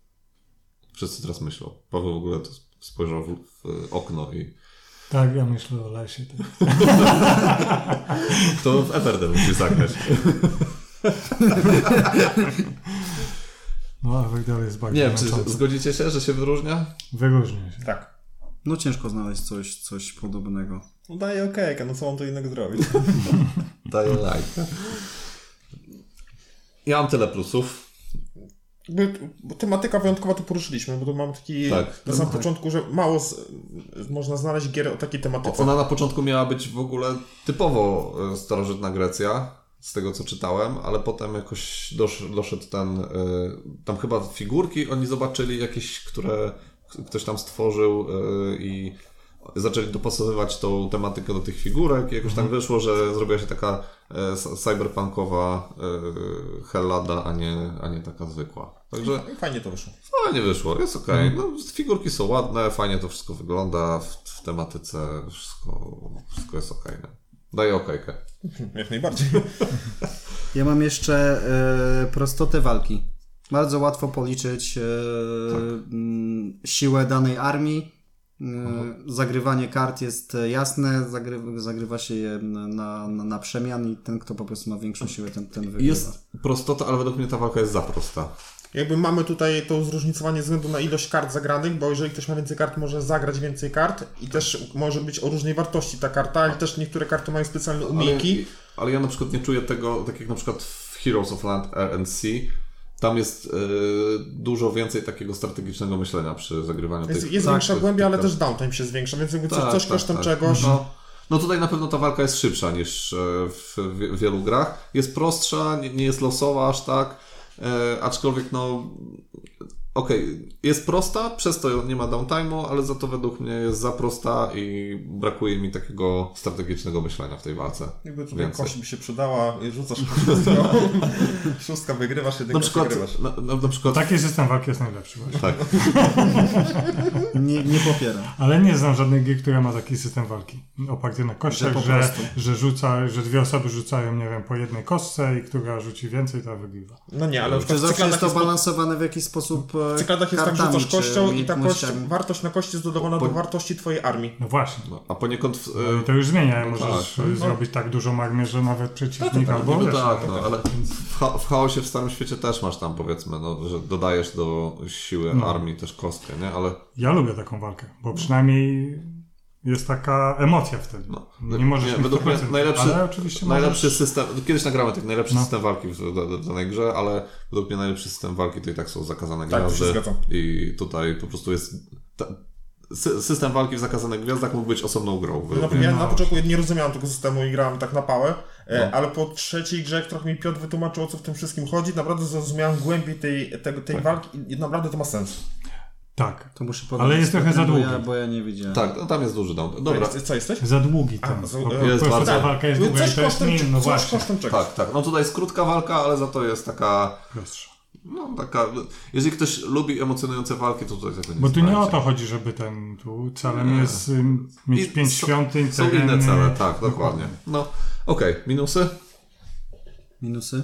Wszyscy teraz myślą. Paweł w ogóle spojrzał w okno i... Tak, ja myślę o lesie. Tak. To w Everdell musisz zagrać. No, Everdell jest bardzo... Nie wiem, czy zgodzicie się, że się wyróżnia? Wyróżnia się. Tak. No ciężko znaleźć coś podobnego. No daję okejkę, no co mam to innego zrobić? Daję lajkę. Ja mam tyle plusów. Tematyka wyjątkowa to poruszyliśmy, bo tu mam taki na samym początku, że mało można znaleźć gier o takiej tematyce. Ona na początku miała być w ogóle typowo starożytna Grecja, z tego co czytałem, ale potem jakoś doszedł ten... Tam chyba figurki oni zobaczyli jakieś, które ktoś tam stworzył i zaczęli dopasowywać tą tematykę do tych figurek i jakoś tak wyszło, że zrobiła się taka cyberpunkowa Hellada, a nie taka zwykła. Także fajnie to wyszło. Fajnie wyszło, jest okej. No, figurki są ładne, fajnie to wszystko wygląda, w tematyce wszystko jest okej. Daję okejkę. Jak najbardziej. Ja mam jeszcze prostotę walki. Bardzo łatwo policzyć siłę danej armii. Zagrywanie kart jest jasne, zagrywa się je na przemian i ten, kto po prostu ma większą siłę, ten wygrywa. Jest prostota, ale według mnie ta walka jest za prosta. Jakby mamy tutaj to zróżnicowanie ze względu na ilość kart zagranych, bo jeżeli ktoś ma więcej kart, może zagrać więcej kart i też może być o różnej wartości ta karta, ale też niektóre karty mają specjalne umiejętności. Ale ja na przykład nie czuję tego, tak jak na przykład w Heroes of Land Air and Sea. Tam jest dużo więcej takiego strategicznego myślenia przy zagrywaniu tych... Jest większa głębia, ale też downtime się zwiększa, więc jakby coś kosztem czegoś... No tutaj na pewno ta walka jest szybsza niż w wielu grach. Jest prostsza, nie jest losowa aż tak, aczkolwiek no... Okej, jest prosta, przez to nie ma downtime'u, ale za to według mnie jest za prosta i brakuje mi takiego strategicznego myślenia w tej walce. Jakby tutaj kość by się przydała, rzucasz szóstką, szóstka wygrywasz, jedynka przegrywasz. Na przykład... Taki system walki jest najlepszy właśnie. Tak. nie popieram. Ale nie znam żadnej gier, która ma taki system walki. Oparty na kościach, że dwie osoby rzucają, nie wiem, po jednej kostce i która rzuci więcej, ta wygrywa. No nie, ale... Czy zawsze jest to balansowane w jakiś sposób? W cykladach jest kartami, tak, rzucasz kością i ta wartość na kości jest dodawana do wartości twojej armii. No właśnie. No, a poniekąd... No i to już zmienia. Możesz zrobić tak dużą armię, że nawet przeciwnik albo... ale w chaosie w Starym Świecie też masz tam, powiedzmy, że dodajesz do siły armii też kostkę, nie? Ale... Ja lubię taką walkę, bo przynajmniej jest taka emocja wtedy. Nie możesz... Według mnie najlepszy system... Kiedyś nagramy tak, najlepszy system walki w danej grze, ale według mnie najlepszy system walki to i tak są Zakazane Gwiazdy. Tak, i tutaj po prostu jest... System walki w Zakazanych Gwiazdach mógł być osobną grą. Ja na początku nie rozumiałem tego systemu i grałem tak na pałę, ale po trzeciej grze, jak trochę mi Piotr wytłumaczył, o co w tym wszystkim chodzi, naprawdę zrozumiałem głębiej tej walki i naprawdę to ma sens. Tak, to muszę powiedzieć, ale jest trochę za długi. Bo ja nie widziałem. Tak, tam jest duży dom. Dobra. Co jesteś? Za długi tam. Jest bardzo... Ta walka jest długa i to jest min, no właśnie. Tak. No tutaj jest krótka walka, ale za to jest taka... Prostsza. No taka... Jeżeli ktoś lubi emocjonujące walki, to tutaj tego nie... Bo tu nie o to chodzi, żeby ten... Tu celem jest mieć 5 świątyń, są inne cele, tak, dokładnie. No, okej. Minusy? Minusy.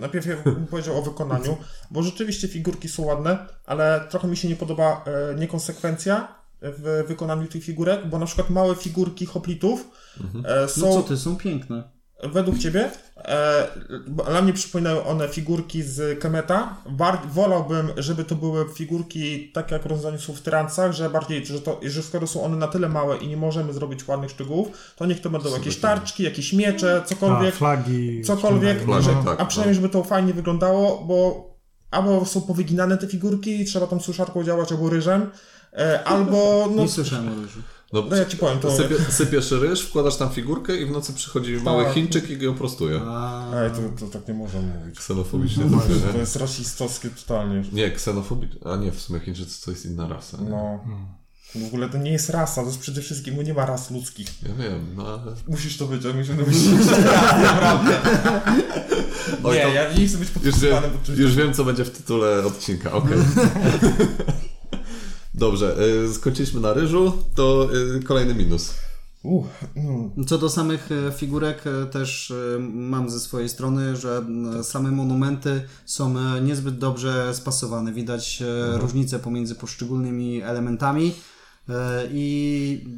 Najpierw ja bym powiedział o wykonaniu, bo rzeczywiście figurki są ładne, ale trochę mi się nie podoba niekonsekwencja w wykonaniu tych figurek, bo na przykład małe figurki hoplitów są... No co ty, są piękne. Według ciebie? Dla mnie przypominają one figurki z Kemeta. Wolałbym, żeby to były figurki tak jak rozwiązane są w Tyrancach, że skoro są one na tyle małe i nie możemy zrobić ładnych szczegółów, to niech to będą jakieś tarczki, jakieś miecze, cokolwiek. Flagi, przynajmniej żeby to fajnie wyglądało, bo albo są powyginane te figurki i trzeba tą suszarką działać, albo ryżem, albo... Nie słyszałem o ryżu. Dobra, ja ci powiem to. Sypiesz ryż, wkładasz tam figurkę i w nocy przychodzi mały Chińczyk i go prostuje. Ale to tak nie można mówić. Ksenofobicznie. To jest rasistowskie totalnie. Nie, ksenofobicznie. A nie, w sumie Chińczycy to jest inna rasa. Nie? No. W ogóle to nie jest rasa, to jest przede wszystkim, bo nie ma ras ludzkich. Ja wiem, no ale... Musisz to wyciągnąć, naprawdę. No nie, to... ja nie chcę być podpisywany. Już wiem, co będzie w tytule odcinka, okej. Okay. Dobrze, skończyliśmy na ryżu, to kolejny minus. Co do samych figurek też mam ze swojej strony, że same monumenty są niezbyt dobrze spasowane. Widać różnice pomiędzy poszczególnymi elementami i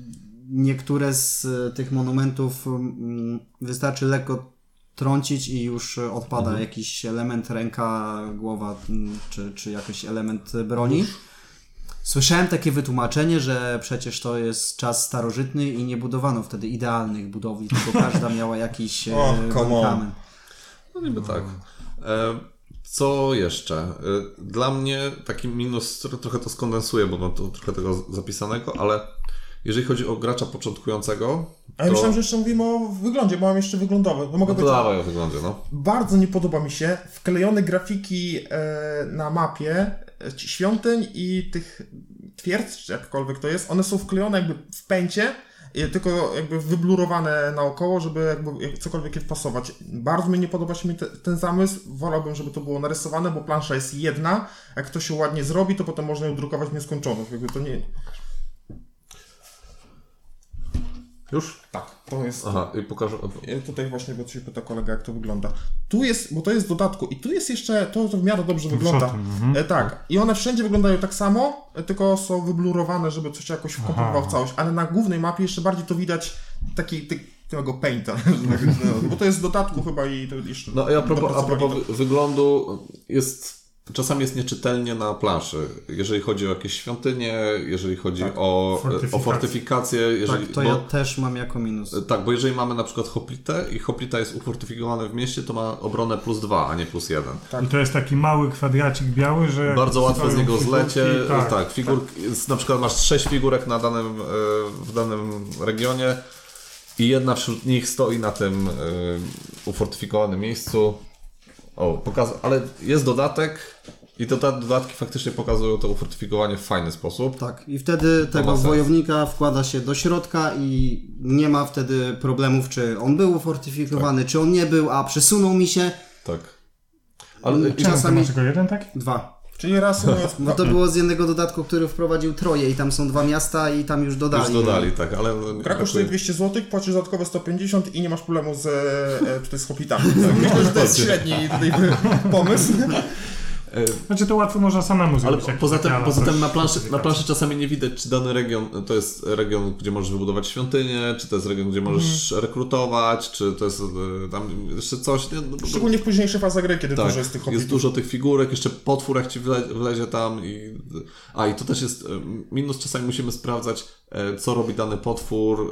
niektóre z tych monumentów wystarczy lekko trącić i już odpada jakiś element, ręka, głowa czy jakiś element broni. Słyszałem takie wytłumaczenie, że przecież to jest czas starożytny i nie budowano wtedy idealnych budowli, tylko każda miała jakiś kamień. No niby tak. Co jeszcze? Dla mnie taki minus, trochę to skondensuję, bo mam tu trochę tego zapisanego, ale jeżeli chodzi o gracza początkującego... A ja myślałem, że jeszcze mówimy o wyglądzie, bo mam jeszcze wyglądowy. Bo mogę dawaj o wyglądzie, no. Bardzo nie podoba mi się wklejone grafiki na mapie świątyń i tych twierdz, czy jakkolwiek to jest, one są wklejone jakby w pęcie, tylko jakby wyblurowane naokoło, żeby jakby cokolwiek je wpasować. Bardzo mi nie podoba się ten zamysł, wolałbym, żeby to było narysowane, bo plansza jest jedna, jak to się ładnie zrobi, to potem można ją drukować w nieskończoność, jakby to nie... Już? Tak, to jest... Aha, i pokażę... Tutaj właśnie, bo się pyta kolega, jak to wygląda. Tu jest, bo to jest w dodatku i tu jest jeszcze, to w miarę dobrze wygląda. Tak, i one wszędzie wyglądają tak samo, tylko są wyblurowane, żeby coś jakoś wkomponował w całość, ale na głównej mapie jeszcze bardziej to widać tego painta, bo to jest w dodatku chyba i to jeszcze... No i a propos wyglądu, czasami jest nieczytelnie na planszy, jeżeli chodzi o jakieś świątynie, jeżeli chodzi o fortyfikacje. Ja też mam jako minus. Tak, bo jeżeli mamy na przykład hoplitę i hoplita jest ufortyfikowana w mieście, to ma obronę +2, a nie +1. Tak. I to jest taki mały kwadracik biały, że... Bardzo łatwo z niego zlecie. Na przykład masz 6 figurek na w danym regionie i jedna wśród nich stoi na tym ufortyfikowanym miejscu. Ale jest dodatek i to te dodatki faktycznie pokazują to ufortyfikowanie w fajny sposób. Tak, i wtedy tego wojownika wkłada się do środka i nie ma wtedy problemów, czy on był ufortyfikowany, czy on nie był, a przesunął mi się. Tak. Ale czasami... Masz tylko jeden, tak? Dwa. Czyli raz... No to było z jednego dodatku, który wprowadził Troje i tam są 2 miasta i tam już dodali. Już dodali, tak, ale... Gra kosztuje 200 zł, płacisz dodatkowe 150 i nie masz problemu z hoplitami. Myślę, że to jest średni pomysł. Znaczy to łatwo można samemu zrobić. Ale poza tym na planszy czasami nie widać, czy dany region to jest region, gdzie możesz wybudować świątynię, czy to jest region, gdzie możesz rekrutować, czy to jest tam jeszcze coś. Nie? Szczególnie w późniejszej fazie gry, kiedy dużo jest tych hobbitów. Jest dużo tych figurek, jeszcze potwór jak ci wlezie tam. I to też jest minus, czasami musimy sprawdzać, co robi dany potwór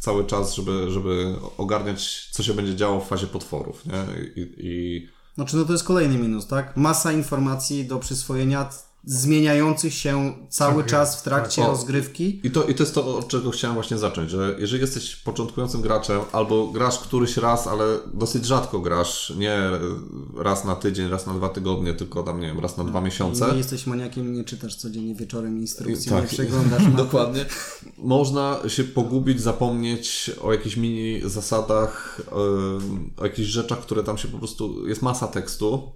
cały czas, żeby ogarniać, co się będzie działo w fazie potworów. Nie? No to jest kolejny minus, tak? Masa informacji do przyswojenia zmieniających się cały czas w trakcie rozgrywki. I to jest to, od czego chciałem właśnie zacząć, że jeżeli jesteś początkującym graczem albo grasz któryś raz, ale dosyć rzadko grasz, nie raz na tydzień, raz na 2 tygodnie, tylko tam, nie wiem, raz na 2 miesiące. Nie jesteś maniakiem, nie czytasz codziennie wieczorem instrukcji, nie przeglądasz mapy. Dokładnie. Można się pogubić, zapomnieć o jakichś mini zasadach, o jakichś rzeczach, które tam się po prostu... Jest masa tekstu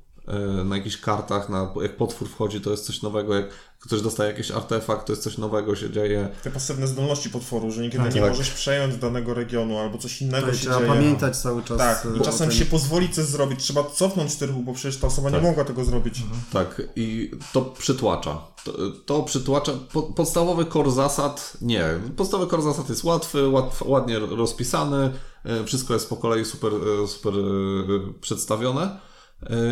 na jakichś kartach, jak potwór wchodzi, to jest coś nowego, jak ktoś dostaje jakiś artefakt, to jest coś nowego się dzieje. Te pasywne zdolności potworu, że nigdy nie możesz przejąć danego regionu albo coś innego się dzieje. Trzeba pamiętać cały czas. Tak, i czasem się pozwoli coś zrobić, trzeba cofnąć tył, bo przecież ta osoba nie mogła tego zrobić. Tak, i to przytłacza. To przytłacza. Podstawowy core zasad nie. Podstawowy core zasad jest łatwy, ładnie rozpisany, wszystko jest po kolei super przedstawione.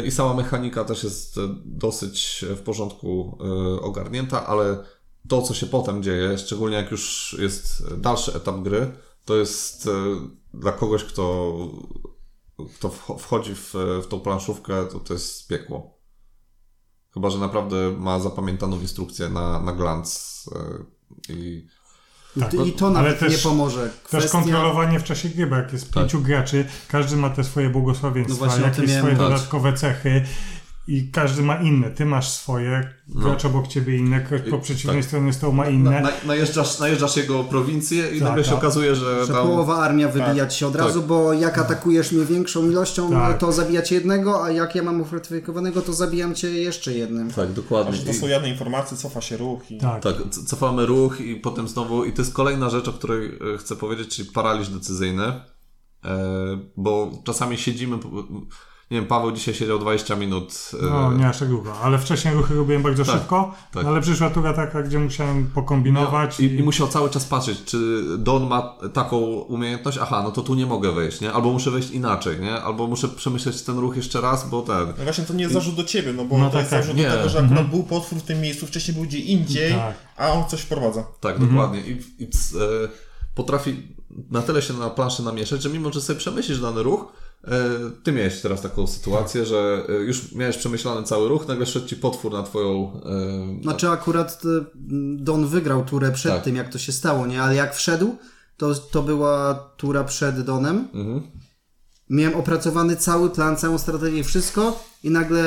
I sama mechanika też jest dosyć w porządku ogarnięta, ale to, co się potem dzieje, szczególnie jak już jest dalszy etap gry, to jest dla kogoś, kto wchodzi w tą planszówkę, to jest piekło. Chyba że naprawdę ma zapamiętaną instrukcję na glans. Tak, i to nawet też, nie pomoże. Kwestia... Też kontrolowanie w czasie gry, bo jak jest pięciu graczy, każdy ma te swoje błogosławieństwa, jakieś swoje dodatkowe cechy i każdy ma inne. Ty masz swoje, gracz obok ciebie inne, ktoś po przeciwnej stronie stołu ma inne. Najeżdżasz jego prowincję i nagle się okazuje, że tam... połowa armia wybija ci się od razu, bo jak atakujesz mnie większą ilością, to zabija cię jednego, a jak ja mam ufortyfikowanego, to zabijam cię jeszcze jednym. Tak, dokładnie. To są jadne informacje, cofa się ruch. I... Tak, cofamy ruch i potem znowu... I to jest kolejna rzecz, o której chcę powiedzieć, czyli paraliż decyzyjny. Bo czasami siedzimy... Nie wiem, Paweł dzisiaj siedział 20 minut. No, nie aż tak długo, ale wcześniej ruchy robiłem bardzo szybko, no, ale przyszła tura taka, gdzie musiałem pokombinować. I musiał cały czas patrzeć, czy Don ma taką umiejętność, aha, no to tu nie mogę wejść, nie? Albo muszę wejść inaczej, nie? Albo muszę przemyśleć ten ruch jeszcze raz, bo ten... No właśnie, to nie jest zarzut do ciebie, no bo no, to jest zarzut do tego, że akurat był potwór w tym miejscu, wcześniej był gdzie indziej, a on coś wprowadza. Tak, dokładnie. I potrafi na tyle się na planszy namieszać, że mimo, że sobie przemyślisz dany ruch, ty miałeś teraz taką sytuację, że już miałeś przemyślany cały ruch, nagle szedł ci potwór na twoją... Znaczy akurat Don wygrał turę przed tym, jak to się stało, nie? Ale jak wszedł, to była tura przed Donem. Miałem opracowany cały plan, całą strategię, wszystko i nagle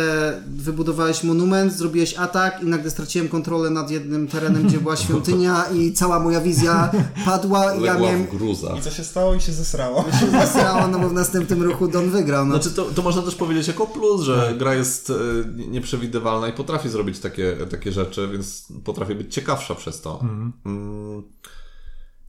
wybudowałeś monument, zrobiłeś atak i nagle straciłem kontrolę nad jednym terenem, gdzie była świątynia i cała moja wizja padła i ja miałem... I co się stało? I się zesrało. I się zesrało, no bo w następnym ruchu Don wygrał. No. Znaczy to można też powiedzieć jako plus, że gra jest nieprzewidywalna i potrafi zrobić takie rzeczy, więc potrafi być ciekawsza przez to.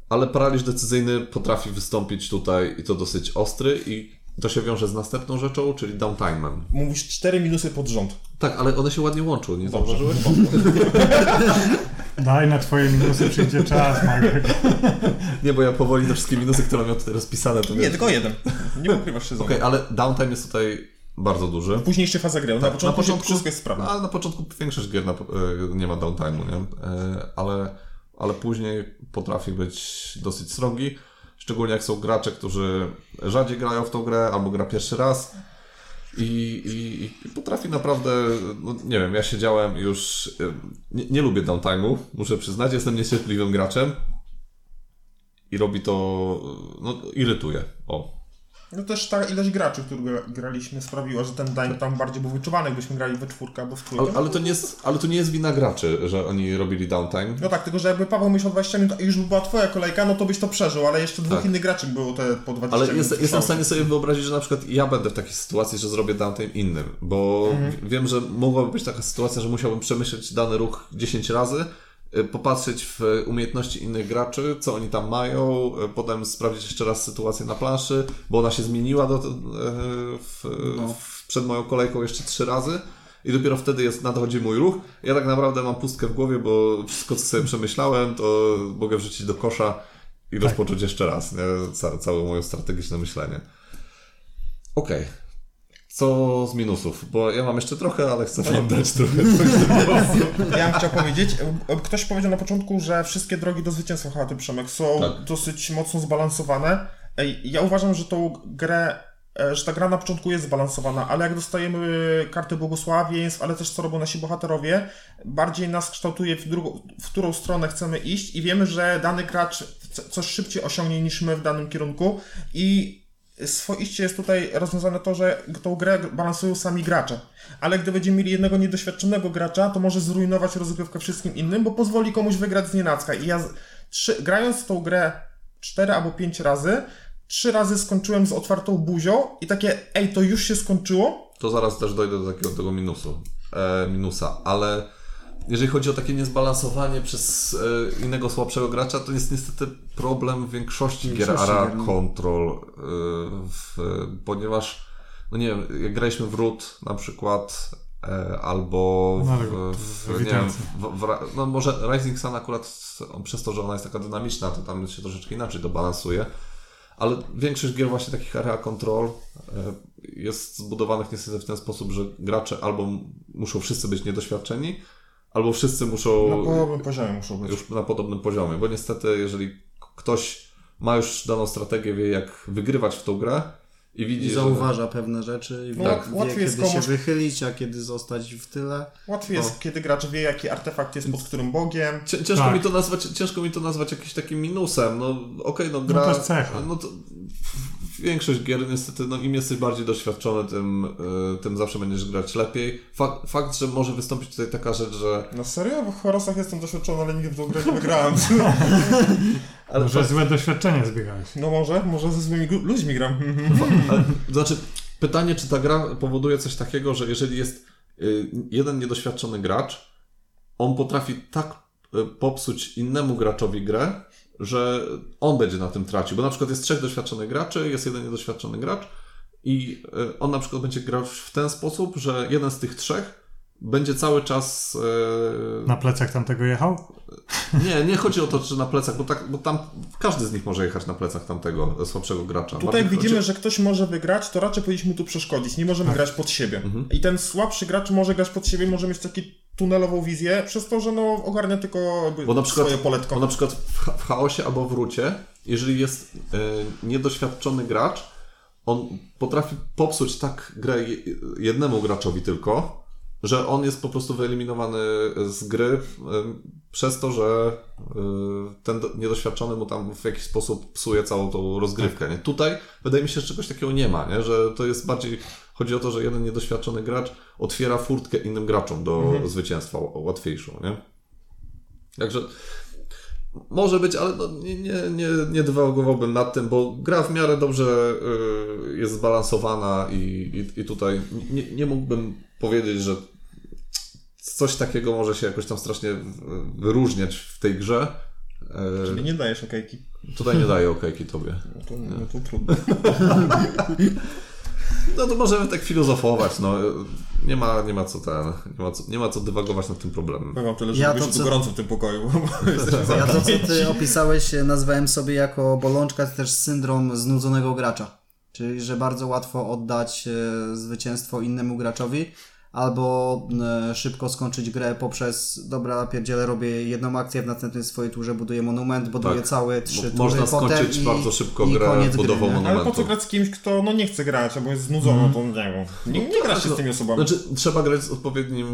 Ale paraliż decyzyjny potrafi wystąpić tutaj i to dosyć ostry i to się wiąże z następną rzeczą, czyli downtime'em. Mówisz 4 minusy pod rząd. Tak, ale one się ładnie łączą, nie zauważyłeś? Daj, na twoje minusy przyjdzie czas, Marek. Nie, bo ja powoli na wszystkie minusy, które miał tutaj rozpisane. To nie, wiesz. Tylko jeden. Nie ukrywasz się za Okej, ale downtime jest tutaj bardzo duży. Później jeszcze faza gry. Tak, na początku wszystko jest sprawne. Ale na początku większość gier nie ma downtime'u, nie? Ale później potrafi być dosyć srogi, szczególnie jak są gracze, którzy rzadziej grają w tą grę albo gra pierwszy raz i potrafi naprawdę, no nie wiem, ja siedziałem już, nie lubię downtime'u, muszę przyznać, jestem niecierpliwym graczem i robi to, no irytuje, No też ta ilość graczy, których graliśmy, sprawiła, że ten downtime tam bardziej był wyczuwany, gdybyśmy grali we czwórkę albo w trójkę. Ale to nie jest wina graczy, że oni robili downtime. No tak, tylko że jakby Paweł myślał 20 minut i już by była twoja kolejka, no to byś to przeżył, ale jeszcze dwóch innych graczy było te po 20 minut. Ale jestem w stanie sobie wyobrazić, że na przykład ja będę w takiej sytuacji, że zrobię downtime innym, bo wiem, że mogłaby być taka sytuacja, że musiałbym przemyśleć dany ruch 10 razy, popatrzeć w umiejętności innych graczy, co oni tam mają, potem sprawdzić jeszcze raz sytuację na planszy, bo ona się zmieniła przed moją kolejką jeszcze 3 razy i dopiero wtedy nadchodzi mój ruch. Ja tak naprawdę mam pustkę w głowie, bo wszystko, co sobie przemyślałem, to mogę wrzucić do kosza i rozpocząć jeszcze raz, nie? Całe moje strategiczne myślenie. Okej. Co z minusów? Bo ja mam jeszcze trochę, ale chcę wam dać trochę. Ja bym chciał powiedzieć, ktoś powiedział na początku, że wszystkie drogi do zwycięstwa, chyba ty Przemek, są dosyć mocno zbalansowane. Ja uważam, że ta gra na początku jest zbalansowana, ale jak dostajemy karty błogosławieństw, ale też co robią nasi bohaterowie, bardziej nas kształtuje w którą stronę chcemy iść i wiemy, że dany gracz coś szybciej osiągnie niż my w danym kierunku i swoiście jest tutaj rozwiązane to, że tą grę balansują sami gracze. Ale gdy będziemy mieli jednego niedoświadczonego gracza, to może zrujnować rozgrywkę wszystkim innym, bo pozwoli komuś wygrać znienacka. I ja grając tą grę 4 albo 5 razy, 3 razy skończyłem z otwartą buzią i takie ej, to już się skończyło? To zaraz też dojdę do takiego tego minusa, ale jeżeli chodzi o takie niezbalansowanie przez innego słabszego gracza, to jest niestety problem w większości gier ARA Control, ponieważ, no nie wiem, jak graliśmy w Root na przykład, albo no może Rising Sun akurat przez to, że ona jest taka dynamiczna, to tam się troszeczkę inaczej to balansuje, ale większość gier właśnie takich area control jest zbudowanych niestety w ten sposób, że gracze albo muszą wszyscy być niedoświadczeni, albo wszyscy muszą... Na podobnym poziomie muszą być. Już na podobnym poziomie, bo niestety jeżeli ktoś ma już daną strategię, wie jak wygrywać w tą grę I widzisz, zauważa pewne rzeczy i wie kiedy komuś... się wychylić, a kiedy zostać w tyle. Łatwiej jest, kiedy gracz wie, jaki artefakt jest pod którym bogiem. Ciężko mi to nazwać jakimś takim minusem. No okej, no gra... No to większość gier niestety, no im jesteś bardziej doświadczony, tym zawsze będziesz grać lepiej. Fakt, że może wystąpić tutaj taka rzecz, że... No serio? Bo w Horosach jestem doświadczony, ale nigdy w tą grę nie wygrałem. Ale może złe doświadczenia zbiegałeś. No może ze złymi ludźmi gram. Znaczy, pytanie, czy ta gra powoduje coś takiego, że jeżeli jest jeden niedoświadczony gracz, on potrafi tak popsuć innemu graczowi grę, że on będzie na tym tracił. Bo na przykład jest 3 doświadczonych graczy, jest jeden niedoświadczony gracz i on na przykład będzie grał w ten sposób, że jeden z tych 3 będzie cały czas... Na plecach tamtego jechał? Nie chodzi o to, czy na plecach, bo tam każdy z nich może jechać na plecach tamtego słabszego gracza. Tutaj jak widzimy, że ktoś może wygrać, to raczej powinniśmy tu przeszkodzić. Nie możemy grać pod siebie. Mhm. I ten słabszy gracz może grać pod siebie, może mieć taki tunelową wizję, przez to, że ogarnia tylko swoje poletko. Bo na przykład w chaosie albo w rucie, jeżeli jest niedoświadczony gracz, on potrafi popsuć tak grę jednemu graczowi tylko, że on jest po prostu wyeliminowany z gry przez to, że ten niedoświadczony mu tam w jakiś sposób psuje całą tą rozgrywkę. Nie? Tutaj wydaje mi się, że czegoś takiego nie ma, nie? Że to jest bardziej... Chodzi o to, że jeden niedoświadczony gracz otwiera furtkę innym graczom do zwycięstwa łatwiejszą. Nie? Także może być, ale no nie dywagowałbym nad tym, bo gra w miarę dobrze jest zbalansowana i tutaj nie mógłbym powiedzieć, że coś takiego może się jakoś tam strasznie wyróżniać w tej grze. Czyli nie dajesz okejki. Tutaj nie daję okejki tobie. No to trudno. No to możemy tak filozofować, no. Nie ma co dywagować nad tym problemem. Ja mam tyle, że robisz tu gorąco w tym pokoju. Ja to, co ty opisałeś, nazwałem sobie jako bolączka też syndrom znudzonego gracza. Czyli, że bardzo łatwo oddać zwycięstwo innemu graczowi, albo szybko skończyć grę poprzez dobra, pierdziele, robię jedną akcję, w następnej swojej turze buduję monument, buduję całe 3 tury. Można skończyć bardzo szybko grę budową monumentu. Ale po co grać z kimś, kto no nie chce grać, albo jest znudzony, to nie gra się z tymi osobami. Znaczy, trzeba grać z odpowiednimi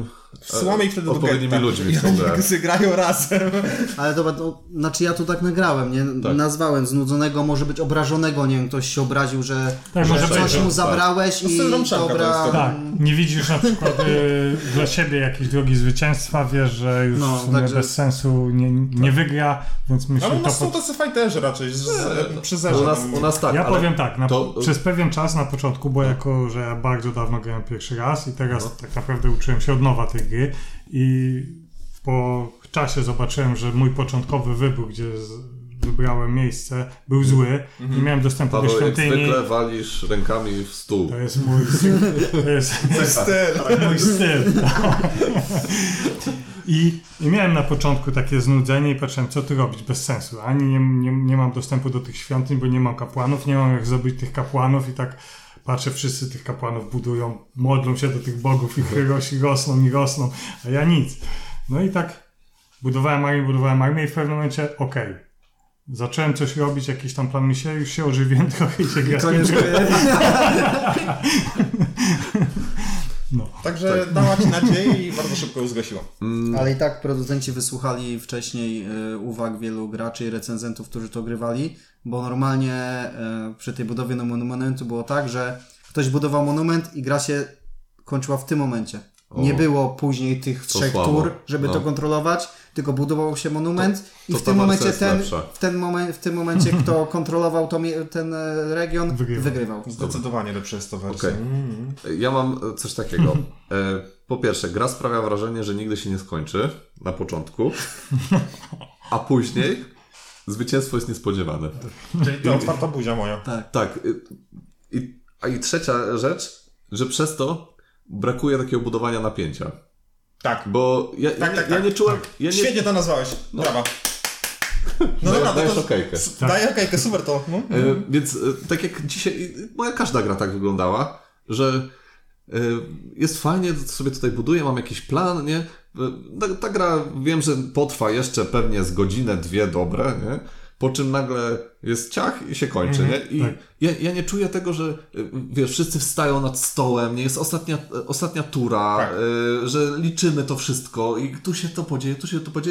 ludźmi. Oni grają razem. Ale dobra, znaczy ja tu tak nagrałem, nie? Tak. Nazwałem znudzonego, może być obrażonego, nie wiem, ktoś się obraził, że coś mu zabrałeś i dobra... Tak, nie widzisz na przykład dla siebie jakiejś drogi zwycięstwa, wiesz, że już bez sensu nie wygra, więc myślę... Ale u nas są tacy fajterzy raczej, przy zerze. U nas tak, ja powiem tak, przez pewien czas na początku, bo jako, że ja bardzo dawno grałem pierwszy raz i teraz tak naprawdę uczyłem się od nowa tej gry i po czasie zobaczyłem, że mój początkowy wybór, gdzie wybrałem miejsce, był zły i miałem dostęp do świątyni. Jak zwykle walisz rękami w stół. To jest mój styl. To jest mój styl. I miałem na początku takie znudzenie i patrzyłem, co tu robić, bez sensu. Ani nie mam dostępu do tych świątyń, bo nie mam kapłanów, nie mam jak zdobyć tych kapłanów i tak patrzę, wszyscy tych kapłanów budują, modlą się do tych bogów i rosną, a ja nic. No i tak budowałem armię i w pewnym momencie zacząłem coś robić, jakiś tam plan mi się, już się ożywiłem trochę i się gra Także dała ci nadzieję i bardzo szybko ją zgasiła. Ale i tak producenci wysłuchali wcześniej uwag wielu graczy i recenzentów, którzy to grywali, bo normalnie przy tej budowie monumentu było tak, że ktoś budował monument i gra się kończyła w tym momencie. Nie było później tych 3 tur, żeby to kontrolować, tylko budował się monument i w tym momencie kto kontrolował ten region, wygrywał. Zdecydowanie lepsze jest to wersja. Ja mam coś takiego. Po pierwsze, gra sprawia wrażenie, że nigdy się nie skończy na początku, a później zwycięstwo jest niespodziewane. Czyli to otwarta buzia moja. Tak. I trzecia rzecz, że przez to brakuje takiego budowania napięcia. Tak. Bo ja nie czułem... Tak. Ja nie... Świetnie to nazwałeś. Brawa. No dobra, dajesz okejkę. Daję okejkę, super to. No. Więc tak jak dzisiaj... Moja każda gra tak wyglądała, że jest fajnie, sobie tutaj buduję, mam jakiś plan, nie? Ta gra, wiem, że potrwa jeszcze pewnie z godzinę, 2 dobre, nie? po czym nagle jest ciach i się kończy, nie? I tak. ja nie czuję tego, że wiesz, wszyscy wstają nad stołem, nie jest ostatnia tura, tak. Że liczymy to wszystko i tu się to podzieje.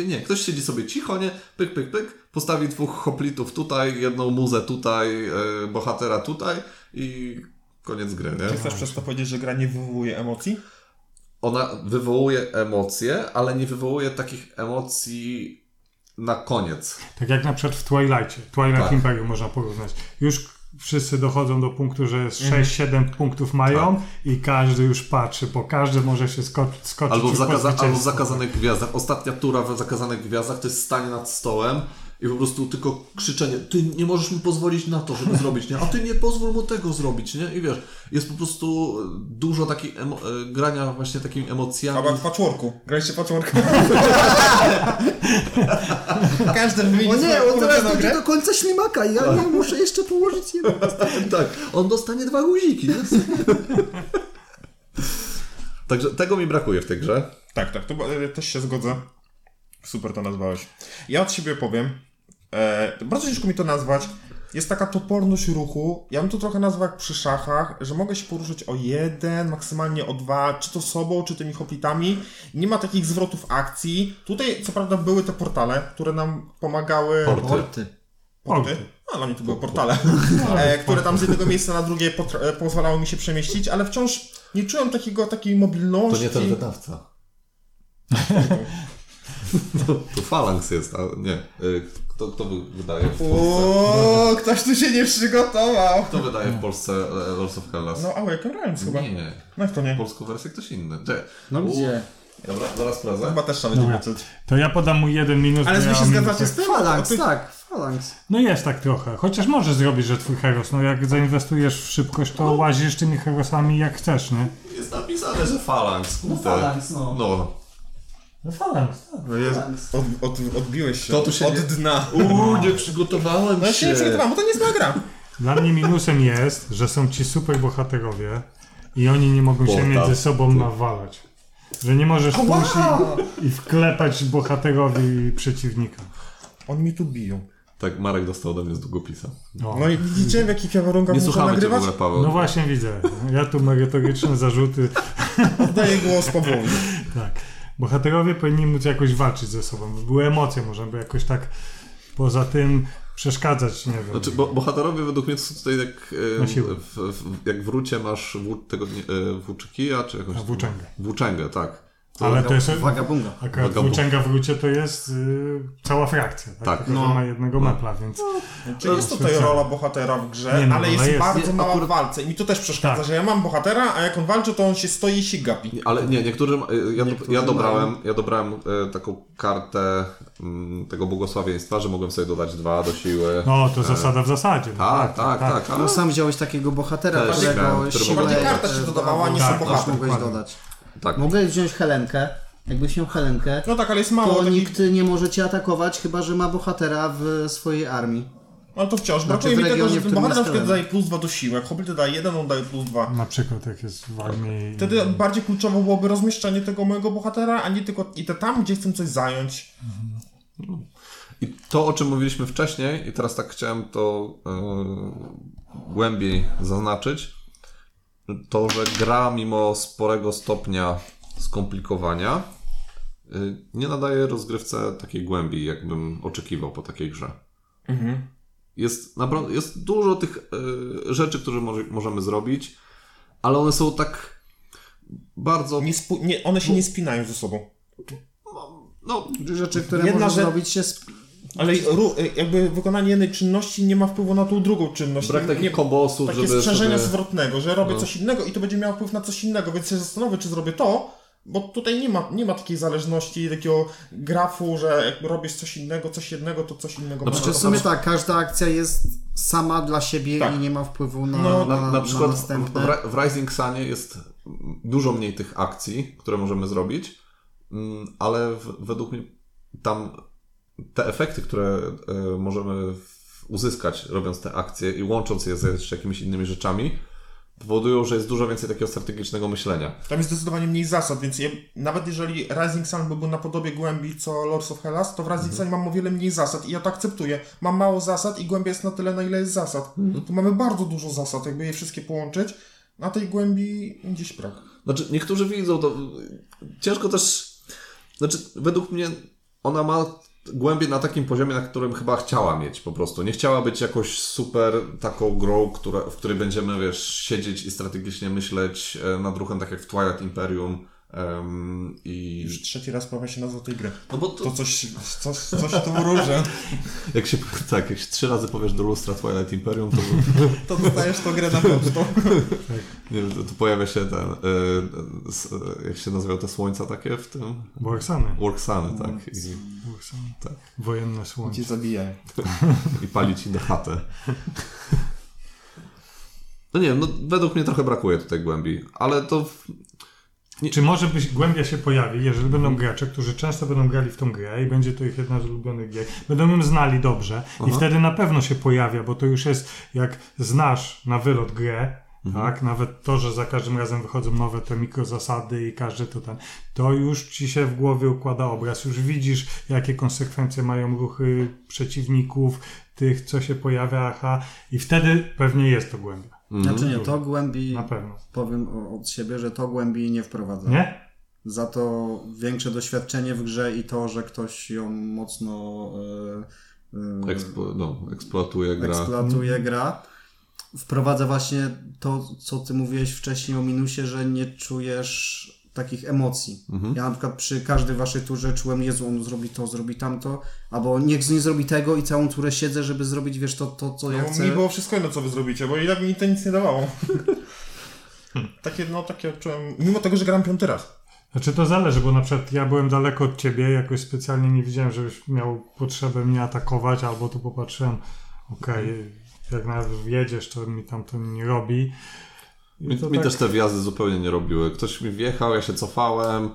Nie, ktoś siedzi sobie cicho, nie? Pyk, pyk, pyk, postawi dwóch hoplitów tutaj, jedną muzę tutaj, bohatera tutaj i koniec gry, nie? Czy chcesz przez to powiedzieć, że gra nie wywołuje emocji? Ona wywołuje emocje, ale nie wywołuje takich emocji na koniec. Tak jak na przykład w Twilight Imperium można porównać. Już wszyscy dochodzą do punktu, że 6-7 punktów mają i każdy już patrzy, bo każdy może się skoczyć. Albo w Zakazanych Gwiazdach. Ostatnia tura w Zakazanych Gwiazdach to jest stanie nad stołem i po prostu tylko krzyczenie, ty nie możesz mi pozwolić na to, żeby zrobić, nie? A ty nie pozwól mu tego zrobić, nie? I wiesz, jest po prostu dużo takiej grania właśnie takimi emocjami. Albo w patchworku. Graliście w patchworku. Każdy wymienił. Nie, on teraz będzie do końca ślimaka i ja muszę jeszcze położyć jedno. Tak, on dostanie 2 guziki, nie? Także tego mi brakuje w tej grze. Tak, to też się zgodzę. Super to nazwałeś. Ja od siebie powiem, bardzo ciężko mi to nazwać, jest taka toporność ruchu, ja bym to trochę nazwał jak przy szachach, że mogę się poruszyć o 1, maksymalnie o 2, czy to sobą, czy tymi hoplitami, nie ma takich zwrotów akcji. Tutaj co prawda były te portale, które nam pomagały... Porty. No dla mnie to były portale, które tam z jednego miejsca na drugie pozwalały mi się przemieścić, ale wciąż nie czułem takiej mobilności. To nie ten wydawca. To Phalanx jest, ale nie. Kto wydaje w Polsce? Ooo, ktoś tu się nie przygotował. Kto wydaje w Polsce Lords of Hellas? No, Awake and Awaken Reams chyba. Nie. No to nie. Polską wersję ktoś inny. No gdzie? Dobra, zaraz sprawdzę. Chyba też trzeba będzie. To ja podam mu 1 minus. Ale wy się zgadzacie z tym? Phalanx, tak. No jest tak trochę, chociaż możesz zrobić, że twój heros, no jak zainwestujesz w szybkość, to łazisz tymi herosami jak chcesz, nie? Jest napisane, że Phalanx. No Phalanx, no. No Phalanx, tak. No jest, odbiłeś się od dna. Nie przygotowałem się. Ja się nie przygotowałem, bo to nie jest moja gra. Dla mnie minusem jest, że są ci super bohaterowie i oni nie mogą się między sobą nawalać. Że nie możesz pójść i wklepać bohaterowi przeciwnika. Oni mi tu biją. Tak, Marek dostał ode mnie z długopisa. No i widzicie, w jakich ja warunkach muszę nagrywać? Cię w ogóle, Paweł. No właśnie widzę. Ja tu merytoryczne zarzuty. Oddaję głos Pawłowi. Tak. Bohaterowie powinni móc jakoś walczyć ze sobą, były emocje, można by jakoś tak poza tym przeszkadzać, nie wiem. Znaczy, bohaterowie według mnie to są tutaj jak w Rucie masz włóczykija, czy jakoś... Włóczęgę, tak. To ale to jest... Wagabunga. Włóczęga w Rucie to jest cała frakcja, tak? To ma jednego mepla, więc... Czyli jest tutaj rola bohatera w grze, ale jest bardzo mała w walce i mi to też przeszkadza, że ja mam bohatera, a jak on walczy, to on się stoi i się gapi. Ale nie, ja dobrałem taką kartę tego błogosławieństwa, że mogłem sobie dodać 2 do siły. No, to zasada w zasadzie. Tak. Ale... No sam wziąłeś takiego bohatera, którego siłę... Karta się dodawała, nie są bohater. Mogłeś dodać. Tak. Mogę wziąć Helenkę, jakbyś miał Helenkę, no tak, ale jest mało, to nikt nie może cię atakować, chyba że ma bohatera w swojej armii. No to wciąż, brakuje mi tego, że ten bohater daje +2 do siły, jak hobby daje 1, on daje +2. Na przykład jak jest w armii... Wtedy bardziej kluczowo byłoby rozmieszczenie tego mojego bohatera, a nie tylko tam, gdzie chcę coś zająć. I to, o czym mówiliśmy wcześniej, i teraz tak chciałem to głębiej zaznaczyć, to, że gra mimo sporego stopnia skomplikowania nie nadaje rozgrywce takiej głębi, jakbym oczekiwał po takiej grze. Mhm. Jest dużo tych rzeczy, które możemy zrobić, ale one są tak bardzo... one się nie spinają ze sobą. No, rzeczy, które można zrobić się... Ale jakby wykonanie jednej czynności nie ma wpływu na tą drugą czynność. Brak takiego kombosów, takie sprzężenia zwrotnego, że robię coś innego i to będzie miało wpływ na coś innego, więc się zastanowię, czy zrobię to, bo tutaj nie ma takiej zależności, takiego grafu, że jak robisz coś innego, to coś innego. No przecież w sumie tak, każda akcja jest sama dla siebie i nie ma wpływu na przykład na następne. W Rising Sunie jest dużo mniej tych akcji, które możemy zrobić, ale według mnie tam... Te efekty, które możemy uzyskać robiąc te akcje i łącząc je z jakimiś innymi rzeczami, powodują, że jest dużo więcej takiego strategicznego myślenia. Tam jest zdecydowanie mniej zasad, więc nawet jeżeli Rising Sun byłby na podobie głębi co Lords of Hellas, to w Rising Sun mam o wiele mniej zasad i ja to akceptuję. Mam mało zasad i głębia jest na tyle, na ile jest zasad. Tu mamy bardzo dużo zasad, jakby je wszystkie połączyć. Na tej głębi gdzieś brak. Znaczy, niektórzy widzą to... Ciężko też... Znaczy, według mnie ona ma... głębiej na takim poziomie, na którym chyba chciała mieć po prostu. Nie chciała być jakoś super taką grą, w której będziemy, siedzieć i strategicznie myśleć nad ruchem, tak jak w Twilight Imperium. Już trzeci raz pojawia się nazwa tej gry. No bo to coś tu róże. Jak się 3 razy powiesz do lustra Twilight Imperium, to dostajesz tą grę na pocztą. Nie wiem, tu pojawia się ten... jak się nazywają te słońca takie w tym? Worksany, tak. Tak. Wojenne słońce. I cię zabijają. I pali ci na chatę. No nie wiem, według mnie trochę brakuje tutaj głębi, ale to... Nie. Czy może być głębia się pojawi, jeżeli będą gracze, którzy często będą grali w tą grę i będzie to ich jedna z ulubionych gier, będą ją znali dobrze i wtedy na pewno się pojawia, bo to już jest, jak znasz na wylot grę, tak, nawet to, że za każdym razem wychodzą nowe te mikrozasady i każdy to już ci się w głowie układa obraz, już widzisz, jakie konsekwencje mają ruchy przeciwników, tych, co się pojawia, i wtedy pewnie jest to głębia. Znaczy nie, to głębi, na pewno. Powiem od siebie, że to głębi nie wprowadza. Nie? Za to większe doświadczenie w grze i to, że ktoś ją mocno eksploatuje, gra. Wprowadza właśnie to, co ty mówiłeś wcześniej o minusie, że nie czujesz takich emocji. Ja na przykład przy każdej waszej turze czułem, Jezu, on zrobi to, zrobi tamto, albo niech z niej zrobi tego i całą turę siedzę, żeby zrobić, to, co ja chcę. Mi było wszystko jedno, co wy zrobicie, bo i tak mi to nic nie dawało. takie czułem, mimo tego, że gram 5. raz. Znaczy to zależy, bo na przykład ja byłem daleko od ciebie, jakoś specjalnie nie widziałem, żebyś miał potrzebę mnie atakować, albo tu popatrzyłem, jak nawet jedziesz, to mi tam to nie robi. Mi też te wjazdy zupełnie nie robiły. Ktoś mi wjechał, ja się cofałem.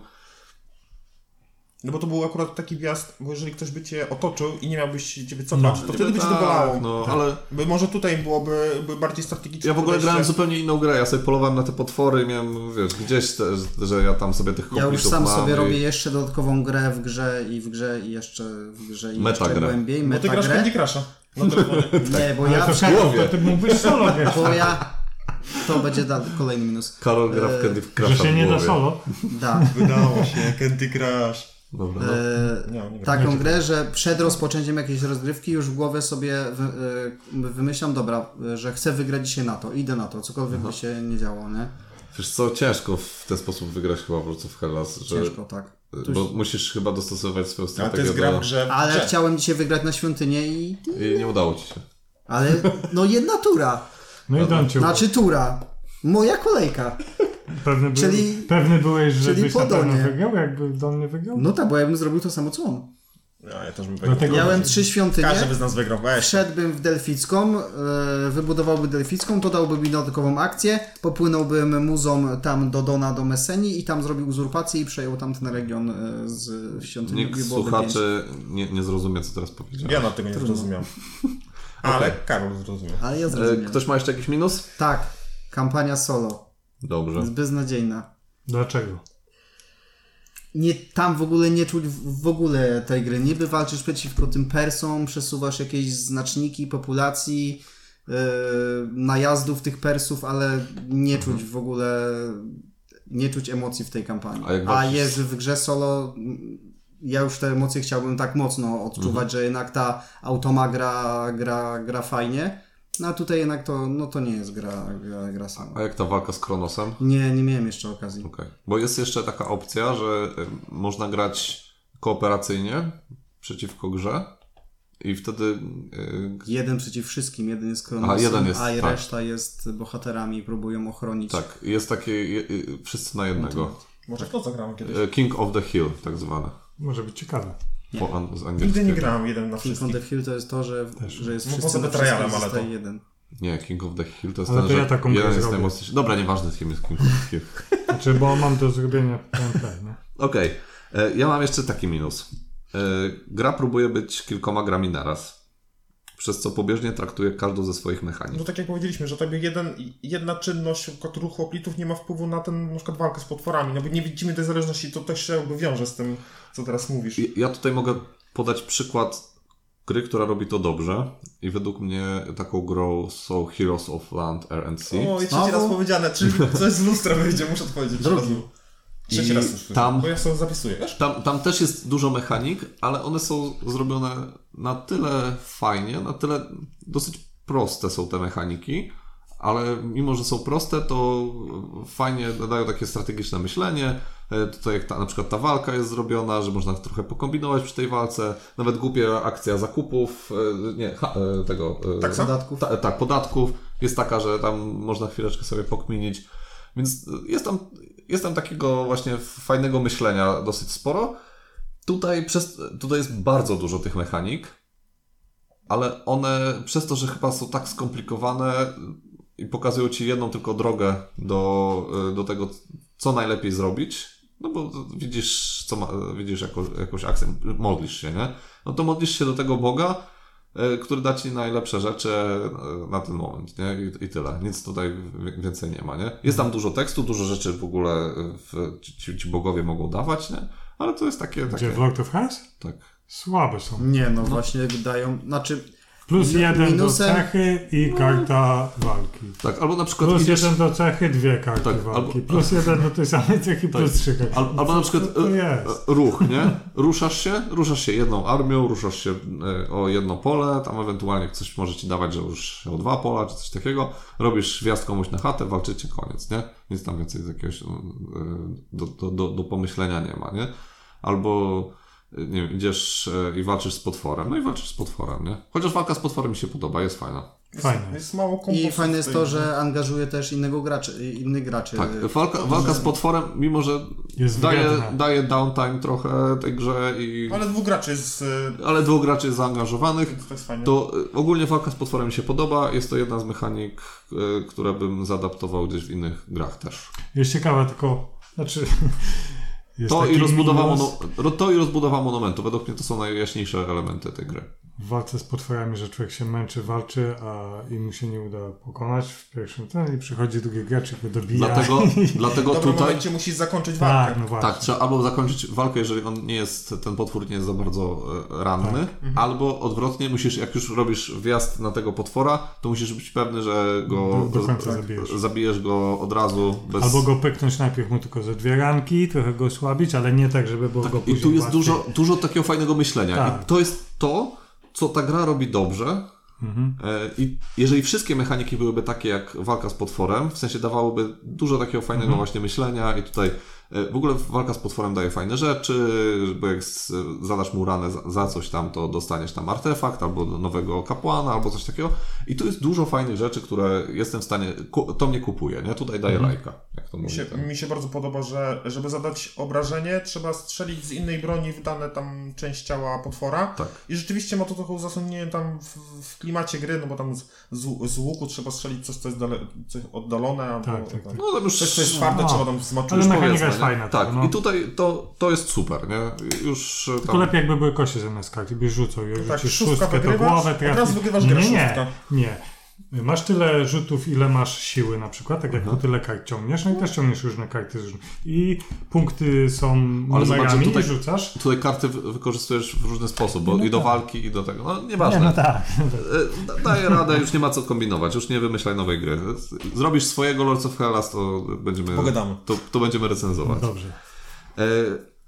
No bo to był akurat taki wjazd, bo jeżeli ktoś by cię otoczył i nie miałbyś ciebie cofać, to wtedy by cię dogalało. Ale... By może tutaj byłoby bardziej strategiczne. Ja w ogóle grałem zupełnie inną grę. Ja sobie polowałem na te potwory i miałem, gdzieś też, że ja tam sobie tych konfliktów mam. Ja już sam sobie robię jeszcze dodatkową grę w grze i jeszcze metagrę. Głębiej. Bo ty grasz w Candy Crusha. Nie, bo ja... To ty mówisz solo, wiesz. Bo ja... To będzie kolejny minus. Karol gra w Candy Crush. Że się nie da solo? Da. Wydało się, Candy Crush. Dobra, taką grę, że przed rozpoczęciem jakiejś rozgrywki już w głowie sobie wymyślam, że chcę wygrać dzisiaj na to, idę na to, cokolwiek by się nie działo, nie? Wiesz co, ciężko w ten sposób wygrać chyba w Hellas. Ciężko, tak. Bo musisz chyba dostosować swoją strategię. Ale chciałem dzisiaj wygrać na świątynię i nie udało ci się. Ale jedna tura. No i dam cię. Znaczy tura. Moja kolejka. Pewny byłeś, że byś na pewno wygrał, jakby Don nie wygrał? No tak, bo ja bym zrobił to samo, co on. Ja też bym wygrał. Miałem 3 świątynie. Każdy by z nas wygrał. Wszedłbym w Delficką, wybudowałby Delficką, to dałby mi dodatkową akcję, popłynąłbym muzą tam do Dona, do Messenii i tam zrobił uzurpację i przejął tamten region z świątyni. Nikt słuchaczy nie zrozumie, co teraz powiedziałem. Ja na tego nie zrozumiałem. Ale Karol zrozumiał. Ale ja zrozumiałem. Ktoś ma jeszcze jakiś minus? Tak. Kampania solo. Dobrze. Jest beznadziejna. Dlaczego? Tam w ogóle nie czuć w ogóle tej gry. Niby walczysz przeciwko tym Persom, przesuwasz jakieś znaczniki populacji, najazdów tych Persów, ale nie czuć w ogóle, nie czuć emocji w tej kampanii. A jest w grze solo... Ja już te emocje chciałbym tak mocno odczuwać, że jednak ta automa gra fajnie, a tutaj jednak to nie jest gra sama. A jak ta walka z Kronosem? Nie miałem jeszcze okazji. Bo jest jeszcze taka opcja, że można grać kooperacyjnie przeciwko grze i wtedy... Jeden przeciw wszystkim, jeden jest Kronosem, a reszta jest bohaterami i próbują ochronić. Tak, jest takie wszyscy na jednego. Może w to zagramy kiedyś. King of the Hill tak zwane. Może być ciekawe. Nigdy nie grałem jeden na wszystkich. King of the Hill to jest to, że jest wszyscy na wszystkim, zostaje jeden. Nie, King of the Hill to jest ten, że jeden jest najmocniejszy. Dobra, nieważne z kim jest King of the Hill. Znaczy, bo mam do zrobienia. Okej. Ja mam jeszcze taki minus. Gra próbuje być kilkoma grami naraz. przez co pobieżnie traktuje każdą ze swoich mechanik. No tak jak powiedzieliśmy, że tak jedna czynność ruchu hoplitów nie ma wpływu na tę na przykład walkę z potworami, no bo nie widzimy tej zależności, to też się jakby wiąże z tym, co teraz mówisz. Ja tutaj mogę podać przykład gry, która robi to dobrze i według mnie taką grą są Heroes of Land Air and Sea. O, i trzeci raz powiedziane, czyli coś z lustra wyjdzie, muszę odpowiedzieć. Trzeci raz już tam, bo ja sobie zapisuję. Tam też jest dużo mechanik, ale one są zrobione na tyle fajnie, na tyle dosyć proste są te mechaniki, ale mimo, że są proste, to fajnie dają takie strategiczne myślenie. Tutaj jak na przykład ta walka jest zrobiona, że można trochę pokombinować przy tej walce. Nawet głupia akcja zakupów, podatków. Tak, podatków. Jest taka, że tam można chwileczkę sobie pokminić. Więc jest tam takiego właśnie fajnego myślenia dosyć sporo. Tutaj jest bardzo dużo tych mechanik, ale one przez to, że chyba są tak skomplikowane i pokazują ci jedną tylko drogę do tego, co najlepiej zrobić, no bo widzisz, jakąś akcję, modlisz się, nie? No to modlisz się do tego Boga, który da ci najlepsze rzeczy na ten moment, nie? I tyle. Nic tutaj więcej nie ma, nie? Jest tam dużo tekstu, dużo rzeczy w ogóle ci bogowie mogą dawać, nie? Ale to jest takie... Gdzie w Lord of Hellas? Tak. Słabe są. Nie, no właśnie dają... Znaczy... Plus jeden do cechy i karta walki. Tak, albo na przykład plus jeden do cechy, dwie karty tak, walki. Albo, plus jeden do tej samej cechy, tak, plus trzy karty. Albo na przykład ruch, nie? Ruszasz się jedną armią, ruszasz się o jedno pole, tam ewentualnie coś może ci dawać, że ruszasz się o dwa pola, czy coś takiego. Robisz wjazd komuś na chatę, walczycie, koniec, nie? Nic tam więcej z jakiegoś do pomyślenia nie ma, nie? Albo... Nie wiem, idziesz i walczysz z potworem. No i walczysz z potworem, nie? Chociaż walka z potworem mi się podoba, jest fajna. Jest mało kompozycji. I fajne jest to, że angażuje też innych graczy. Tak, walka z potworem, mimo że daje downtime trochę tej grze i... Ale dwóch graczy jest zaangażowanych. To jest fajne. To ogólnie walka z potworem mi się podoba. Jest to jedna z mechanik, które bym zaadaptował gdzieś w innych grach też. Jest ciekawe, tylko... Znaczy... To i rozbudowa monumentu. Według mnie to są najjaśniejsze elementy tej gry. W walce z potworami, że człowiek się męczy, walczy, a i mu się nie uda pokonać w pierwszym ten i przychodzi drugi gracz i go dobija. Dlatego w dobrym momencie musisz zakończyć walkę. Tak, no właśnie. Tak, trzeba albo zakończyć walkę, jeżeli ten potwór nie jest za bardzo ranny, tak. Albo odwrotnie musisz, jak już robisz wjazd na tego potwora, to musisz być pewny, że go zabijesz go od razu. Bez... Albo go pyknąć najpierw mu tylko ze dwie ranki, trochę go osłabić, ale nie tak, żeby było tak, go później. I tu jest dużo takiego fajnego myślenia. Tak. I to jest to... co ta gra robi dobrze. Mhm. I jeżeli wszystkie mechaniki byłyby takie jak walka z potworem, w sensie dawałyby dużo takiego fajnego właśnie myślenia i tutaj w ogóle walka z potworem daje fajne rzeczy, bo jak zadasz mu ranę za coś tam, to dostaniesz tam artefakt albo nowego kapłana, albo coś takiego. I tu jest dużo fajnych rzeczy, które jestem w stanie... To mnie kupuje, nie? Tutaj daje lajka. Jak to mi się bardzo podoba, że żeby zadać obrażenie, trzeba strzelić z innej broni w dane tam część ciała potwora. Tak. I rzeczywiście ma to trochę zasunięcie tam w klimacie gry, no bo tam z łuku trzeba strzelić coś, co jest oddalone, albo tak. No tam już... coś twarde, trzeba tam smaczyć. Fajne, tak, no. I tutaj to jest super, nie? Już tam... Tylko lepiej jakby były kości zamiast kart, jakbyś rzucał i rzucisz szóstkę do głowy, teraz wygrywasz grę szóstka. Nie. Masz tyle rzutów, ile masz siły na przykład, tak jak tyle kart ciągniesz, no i też ciągniesz różne karty. I punkty są numerami, tutaj rzucasz. Tutaj karty wykorzystujesz w różny sposób, bo no i do walki, i do tego, no nieważne. Nie, no tak. Daję radę, już nie ma co kombinować, już nie wymyślaj nowej gry. Zrobisz swojego Lords of Hellas, to będziemy... Pogadamy. To będziemy recenzować. No dobrze.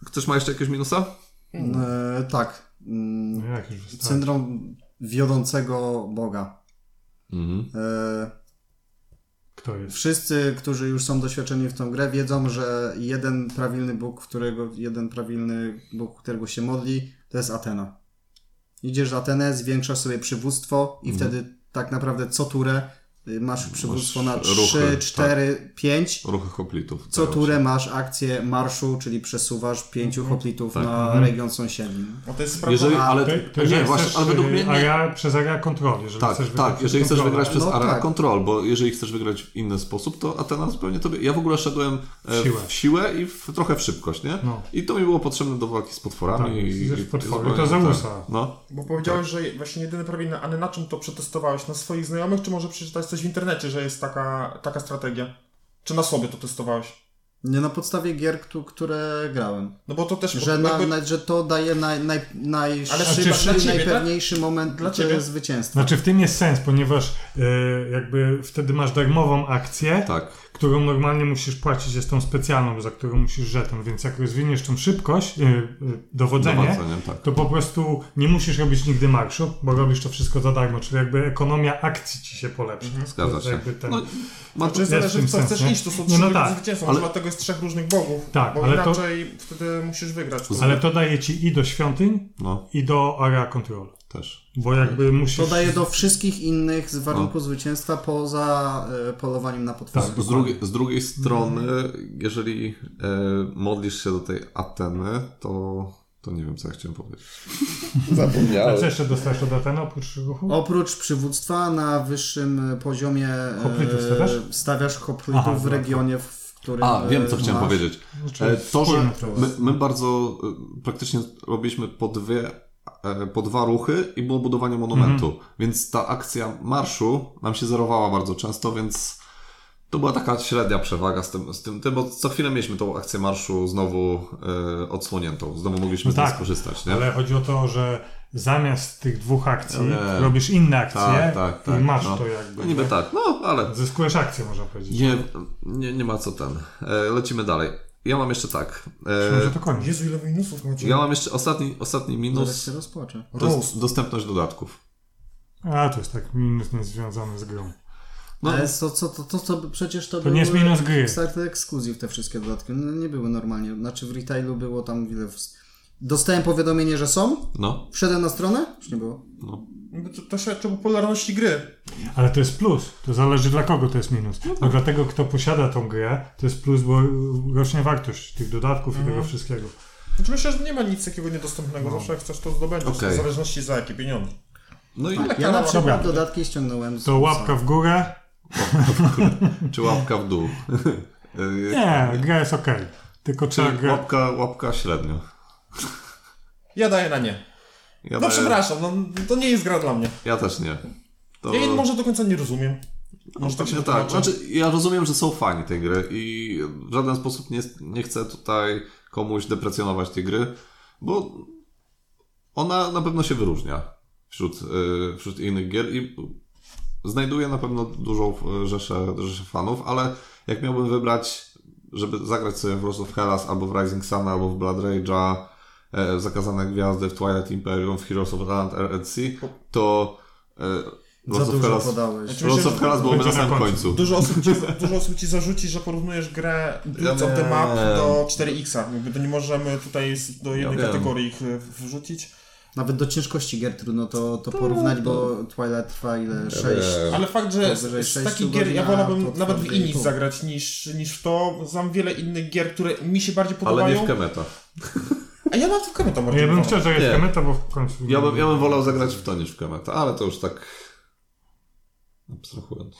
Ktoś ma jeszcze jakieś minusa? Tak. Syndrom wiodącego Boga. Mhm. Kto jest? Wszyscy, którzy już są doświadczeni w tą grę, wiedzą, że jeden prawilny Bóg, którego się modli, to jest Atena. Idziesz w Atenę, zwiększasz sobie przywództwo i wtedy tak naprawdę co turę masz przywództwo na 3, 4, 5. Ruchy hoplitów. Co turę masz akcję marszu, czyli przesuwasz 5 hoplitów na region sąsiedni. No to jest sprawa. Ale według mnie nie. Przez area control, jeżeli chcesz wygrać. Tak, jeżeli chcesz wygrać przez area control, bo jeżeli chcesz wygrać w inny sposób, to Athena zupełnie tobie. Ja w ogóle szedłem w siłę i trochę w szybkość, nie? No. I to mi było potrzebne do walki z potworami. Tak, potwory to zamusa. No. Bo powiedziałeś, że właśnie jedyny problem, ale na czym to przetestowałeś? Na swoich znajomych, czy może przeczytać coś w internecie, że jest taka strategia? Czy na sobie to testowałeś? Nie, na podstawie gier, które grałem. No bo to też... że to daje najszybszy, najpewniejszy moment dla ciebie zwycięstwa. Znaczy w tym jest sens, ponieważ jakby wtedy masz darmową akcję, którą normalnie musisz płacić, jest tą specjalną, za którą musisz żeton, więc jak rozwiniesz tą szybkość, dowodzenie, to po prostu nie musisz robić nigdy marszu, bo robisz to wszystko za darmo, czyli jakby ekonomia akcji ci się polepszy. Zgadza się. Znaczy zależy co chcesz iść, to są trzy zwycięstwa, dlatego jest trzech różnych bogów, bo inaczej wtedy musisz wygrać. Ale to daje ci i do świątyń, i do area control. Też. Bo jakby musisz... To daje do wszystkich innych z warunku zwycięstwa poza polowaniem na potwory. Tak, z drugiej strony, jeżeli modlisz się do tej Ateny, to nie wiem, co ja chciałem powiedzieć. Zapomniałem. A co jeszcze dostajesz od Ateny oprócz ruchu? Oprócz przywództwa na wyższym poziomie hoplitów stawiasz hoplitów w regionie, w którym wiem, co chciałem powiedzieć. To, że my bardzo praktycznie robiliśmy po dwa ruchy i było budowanie monumentu. Więc ta akcja marszu nam się zerowała bardzo często, więc to była taka średnia przewaga z tym bo co chwilę mieliśmy tą akcję marszu znowu odsłoniętą. Znowu mogliśmy z niej skorzystać. Nie? Ale chodzi o to, że zamiast tych dwóch akcji robisz inne akcje i masz to jakby. Niby ale... Zyskujesz akcję, można powiedzieć. Nie ma co ten. Lecimy dalej. Ja mam jeszcze Myślę, że to koniec. Jezu, ile minusów macie? Ja mam jeszcze ostatni minus. Się rozpłaczę. To jest dostępność dodatków. To jest minus niezwiązany z grą. No. Ale to przecież to były... To nie jest minus gry. Starter Exclusive, te wszystkie dodatki. No, nie były normalnie. Znaczy w retailu było tam ile... Dostałem powiadomienie, że są. No. Wszedłem na stronę. Już nie było. No. To świadczy o popularności gry. Ale to jest plus. To zależy dla kogo to jest minus. No dla tego, kto posiada tą grę, to jest plus, bo rośnie wartość tych dodatków i tego wszystkiego. Znaczy myślę, że nie ma nic takiego niedostępnego. Zawsze jak chcesz to zdobędziesz. Okay. W zależności za jakie pieniądze. No i ja na przykład dodatki ściągnąłem. To łapka w górę. Czy łapka w dół? Nie, gra jest okej. Tylko trzeba grę... Łapka średnio. Ja daję na nie. Przepraszam, to nie jest gra dla mnie. Ja też nie. Ja może do końca nie rozumiem. Może tak się wytłumaczę. Znaczy, ja rozumiem, że są fani tej gry i w żaden sposób nie chcę tutaj komuś deprecjonować tej gry, bo ona na pewno się wyróżnia wśród innych gier i znajduje na pewno dużą rzeszę fanów, ale jak miałbym wybrać, żeby zagrać sobie w Lords of Hellas albo w Rising Sun, albo w Blood Rage'a, w Zakazane Gwiazdy, w Twilight Imperium, w Heroes of Land Air and Sea, to Lords of Hellas byłoby na samym końcu. Dużo osób ci zarzuci, że porównujesz grę Lords of the Map do 4X. To nie możemy tutaj do jednej kategorii ich wrzucić. Nawet do ciężkości gier trudno to porównać, bo Twilight trwa ile? 6. Ale fakt, że z takich gier ja wolałbym nawet w Inis zagrać niż w to. Znam wiele innych gier, które mi się bardziej podobają. Ale nie w Kemeta. A ja nawet w Kemeta może. Ja bym chciał zagrać w Kemeta, bo w końcu... Ja bym wolał zagrać w to niż w Kemeta, ale to już tak... abstrahując.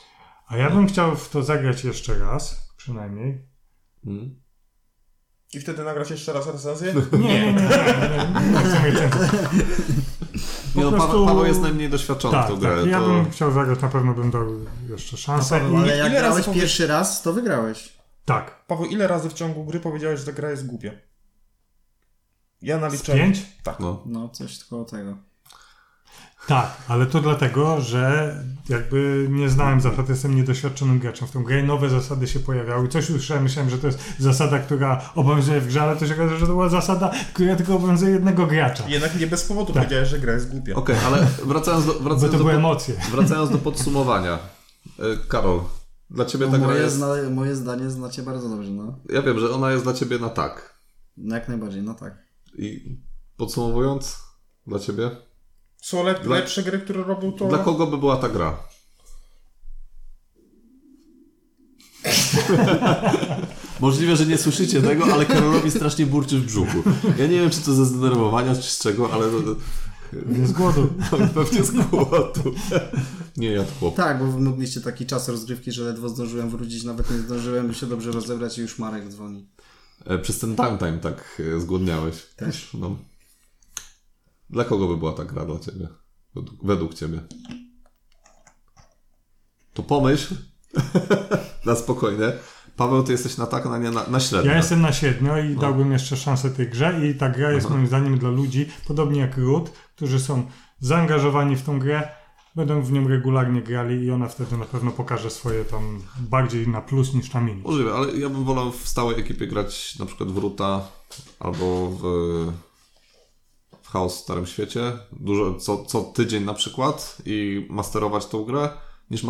A ja bym chciał w to zagrać jeszcze raz, przynajmniej. I wtedy nagrać jeszcze raz recenzję? Nie. Paweł jest najmniej doświadczony w tą grę. Tak, ja bym chciał zagrać, na pewno bym dał jeszcze szansę. No, ale jak grałeś pierwszy raz, to wygrałeś. Tak. Paweł, ile razy w ciągu gry powiedziałeś, że ta gra jest głupia? Ja naliczyłem. 5? Tak. No, coś tylko tego. Tak, ale to dlatego, że jakby nie znałem zasad, jestem niedoświadczonym graczem w tą grę i nowe zasady się pojawiały. Coś usłyszałem, myślałem, że to jest zasada, która obowiązuje w grze, ale to się okazało, że to była zasada, która tylko obowiązuje jednego gracza. Jednak nie bez powodu powiedziałeś, że gra jest głupia. Okej, ale wracając do podsumowania. Karol, dla ciebie ta gra jest... Moje zdanie znacie bardzo dobrze, Ja wiem, że ona jest dla ciebie na tak. Jak najbardziej, I podsumowując, dla ciebie? Są lepsze gry, które robią to... Dla kogo by była ta gra? Możliwe, że nie słyszycie tego, ale Karolowi strasznie burczy w brzuchu. Ja nie wiem, czy to ze zdenerwowania, czy z czego, ale... Z głodu. Pewnie z głodu. Nie jadł chłop. Tak, bo mogliście taki czas rozgrywki, że ledwo zdążyłem wrócić, nawet nie zdążyłem się dobrze rozebrać i już Marek dzwoni. Przez ten downtime tak zgłodniałeś. Też. No. Dla kogo by była ta gra dla ciebie? Według ciebie. To pomyśl. Na spokojnie. Paweł, ty jesteś na tak, na nie, na średnio. Ja jestem na średnio i dałbym jeszcze szansę tej grze i ta gra jest moim zdaniem dla ludzi, podobnie jak Root, którzy są zaangażowani w tą grę, będą w nią regularnie grali i ona wtedy na pewno pokaże swoje tam bardziej na plus niż na minus. Możliwe, ale ja bym wolał w stałej ekipie grać na przykład w Roota albo w Chaos w Starym Świecie, dużo co tydzień na przykład i masterować tą grę, niż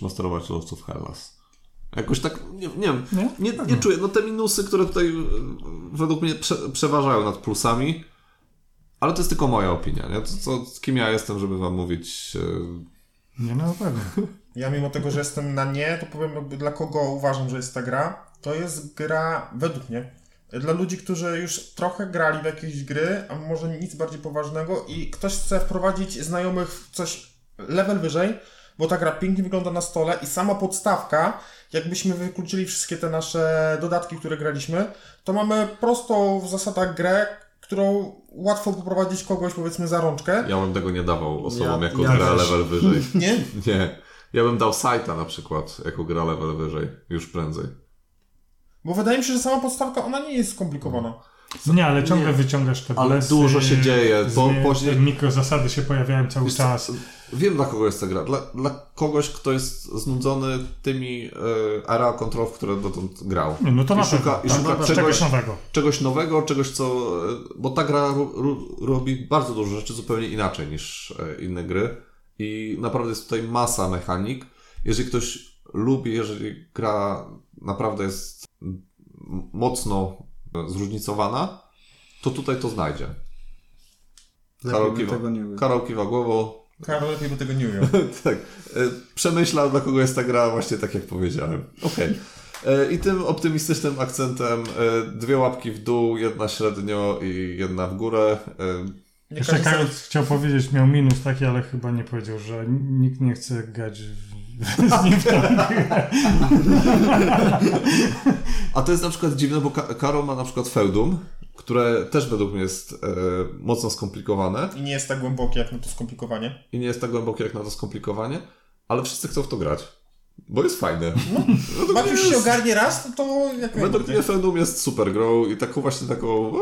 masterować Lords of Hellas. Jakoś tak, nie czuję. No te minusy, które tutaj według mnie przeważają nad plusami, ale to jest tylko moja opinia, nie? Kim ja jestem, żeby wam mówić... Nie, no pewnie. Ja mimo tego, że jestem na nie, to powiem jakby dla kogo uważam, że jest ta gra. To jest gra, według mnie, dla ludzi, którzy już trochę grali w jakieś gry, a może nic bardziej poważnego i ktoś chce wprowadzić znajomych w coś level wyżej, bo ta gra pięknie wygląda na stole i sama podstawka, jakbyśmy wykluczyli wszystkie te nasze dodatki, które graliśmy, to mamy prostą w zasadach grę, którą łatwo poprowadzić kogoś, powiedzmy, za rączkę. Ja bym tego nie dawał osobom jako gra level wyżej. Nie? Nie. Ja bym dał Sajta na przykład jako gra level wyżej, już prędzej. Bo wydaje mi się, że sama podstawka, ona nie jest skomplikowana. Nie, ale ciągle wyciągasz te blesy. Ale dużo się dzieje. Później... Mikrozasady się pojawiają cały czas. Wiem, dla kogo jest ta gra. Dla kogoś, kto jest znudzony tymi area control, które dotąd grał. No to szuka czegoś nowego, czegoś co... Bo ta gra robi bardzo dużo rzeczy zupełnie inaczej niż inne gry. I naprawdę jest tutaj masa mechanik. Jeżeli ktoś lubi, jeżeli gra naprawdę jest mocno zróżnicowana, to tutaj to znajdzie. Karol kiwa głową. Karol lepiej by tego nie ujął. Tak. Przemyślał, dla kogo jest ta gra, właśnie tak jak powiedziałem. Okej. Okay. I tym optymistycznym akcentem dwie łapki w dół, jedna średnio i jedna w górę. Jeszcze Karol chciał powiedzieć, miał minus taki, ale chyba nie powiedział, że nikt nie chce grać z nim tam. A to jest na przykład dziwne, bo Karol ma na przykład Feudum, które też według mnie jest mocno skomplikowane. I nie jest tak głębokie jak na to skomplikowanie. Ale wszyscy chcą w to grać. Bo jest fajne. No jak już się ogarnie raz, to... Jak według mnie Feudum jest super grą i taką właśnie taką...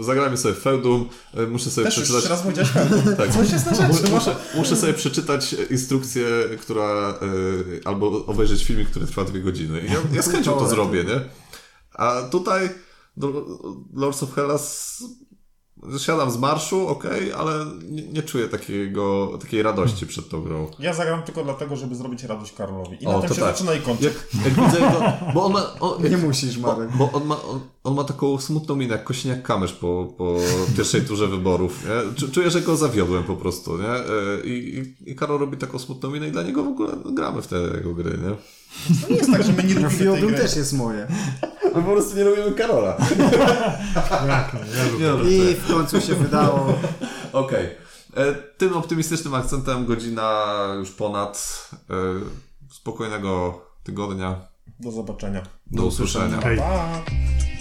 Zagrajmy sobie Feudum, muszę sobie też przeczytać... Też raz powiedziałeś Feudum. Tak. Coś jest na rzecz. Muszę sobie przeczytać instrukcję, która... albo obejrzeć filmik, który trwa 2 godziny. I ja z chęcią to zrobię, nie? A tutaj... Lords of Hellas siadam z marszu, okej, ale nie czuję takiej radości przed tą grą. Ja zagram tylko dlatego, żeby zrobić radość Karolowi. I na tym się zaczyna i kończy. Jak widzę jego, bo nie musisz, Marek. Bo on ma taką smutną minę, jak Kosiniak-Kamysz po pierwszej turze wyborów. Nie? Czuję, że go zawiodłem po prostu. Nie? I Karol robi taką smutną minę i dla niego w ogóle gramy w te jego gry. Nie? To nie jest tak, że my nie lubimy tej gry. Też jest moje. My po prostu nie lubimy Karola. I w końcu się wydało. Okej. Okay. Tym optymistycznym akcentem godzina już ponad. Spokojnego tygodnia. Do zobaczenia. Do usłyszenia. Okay. Pa.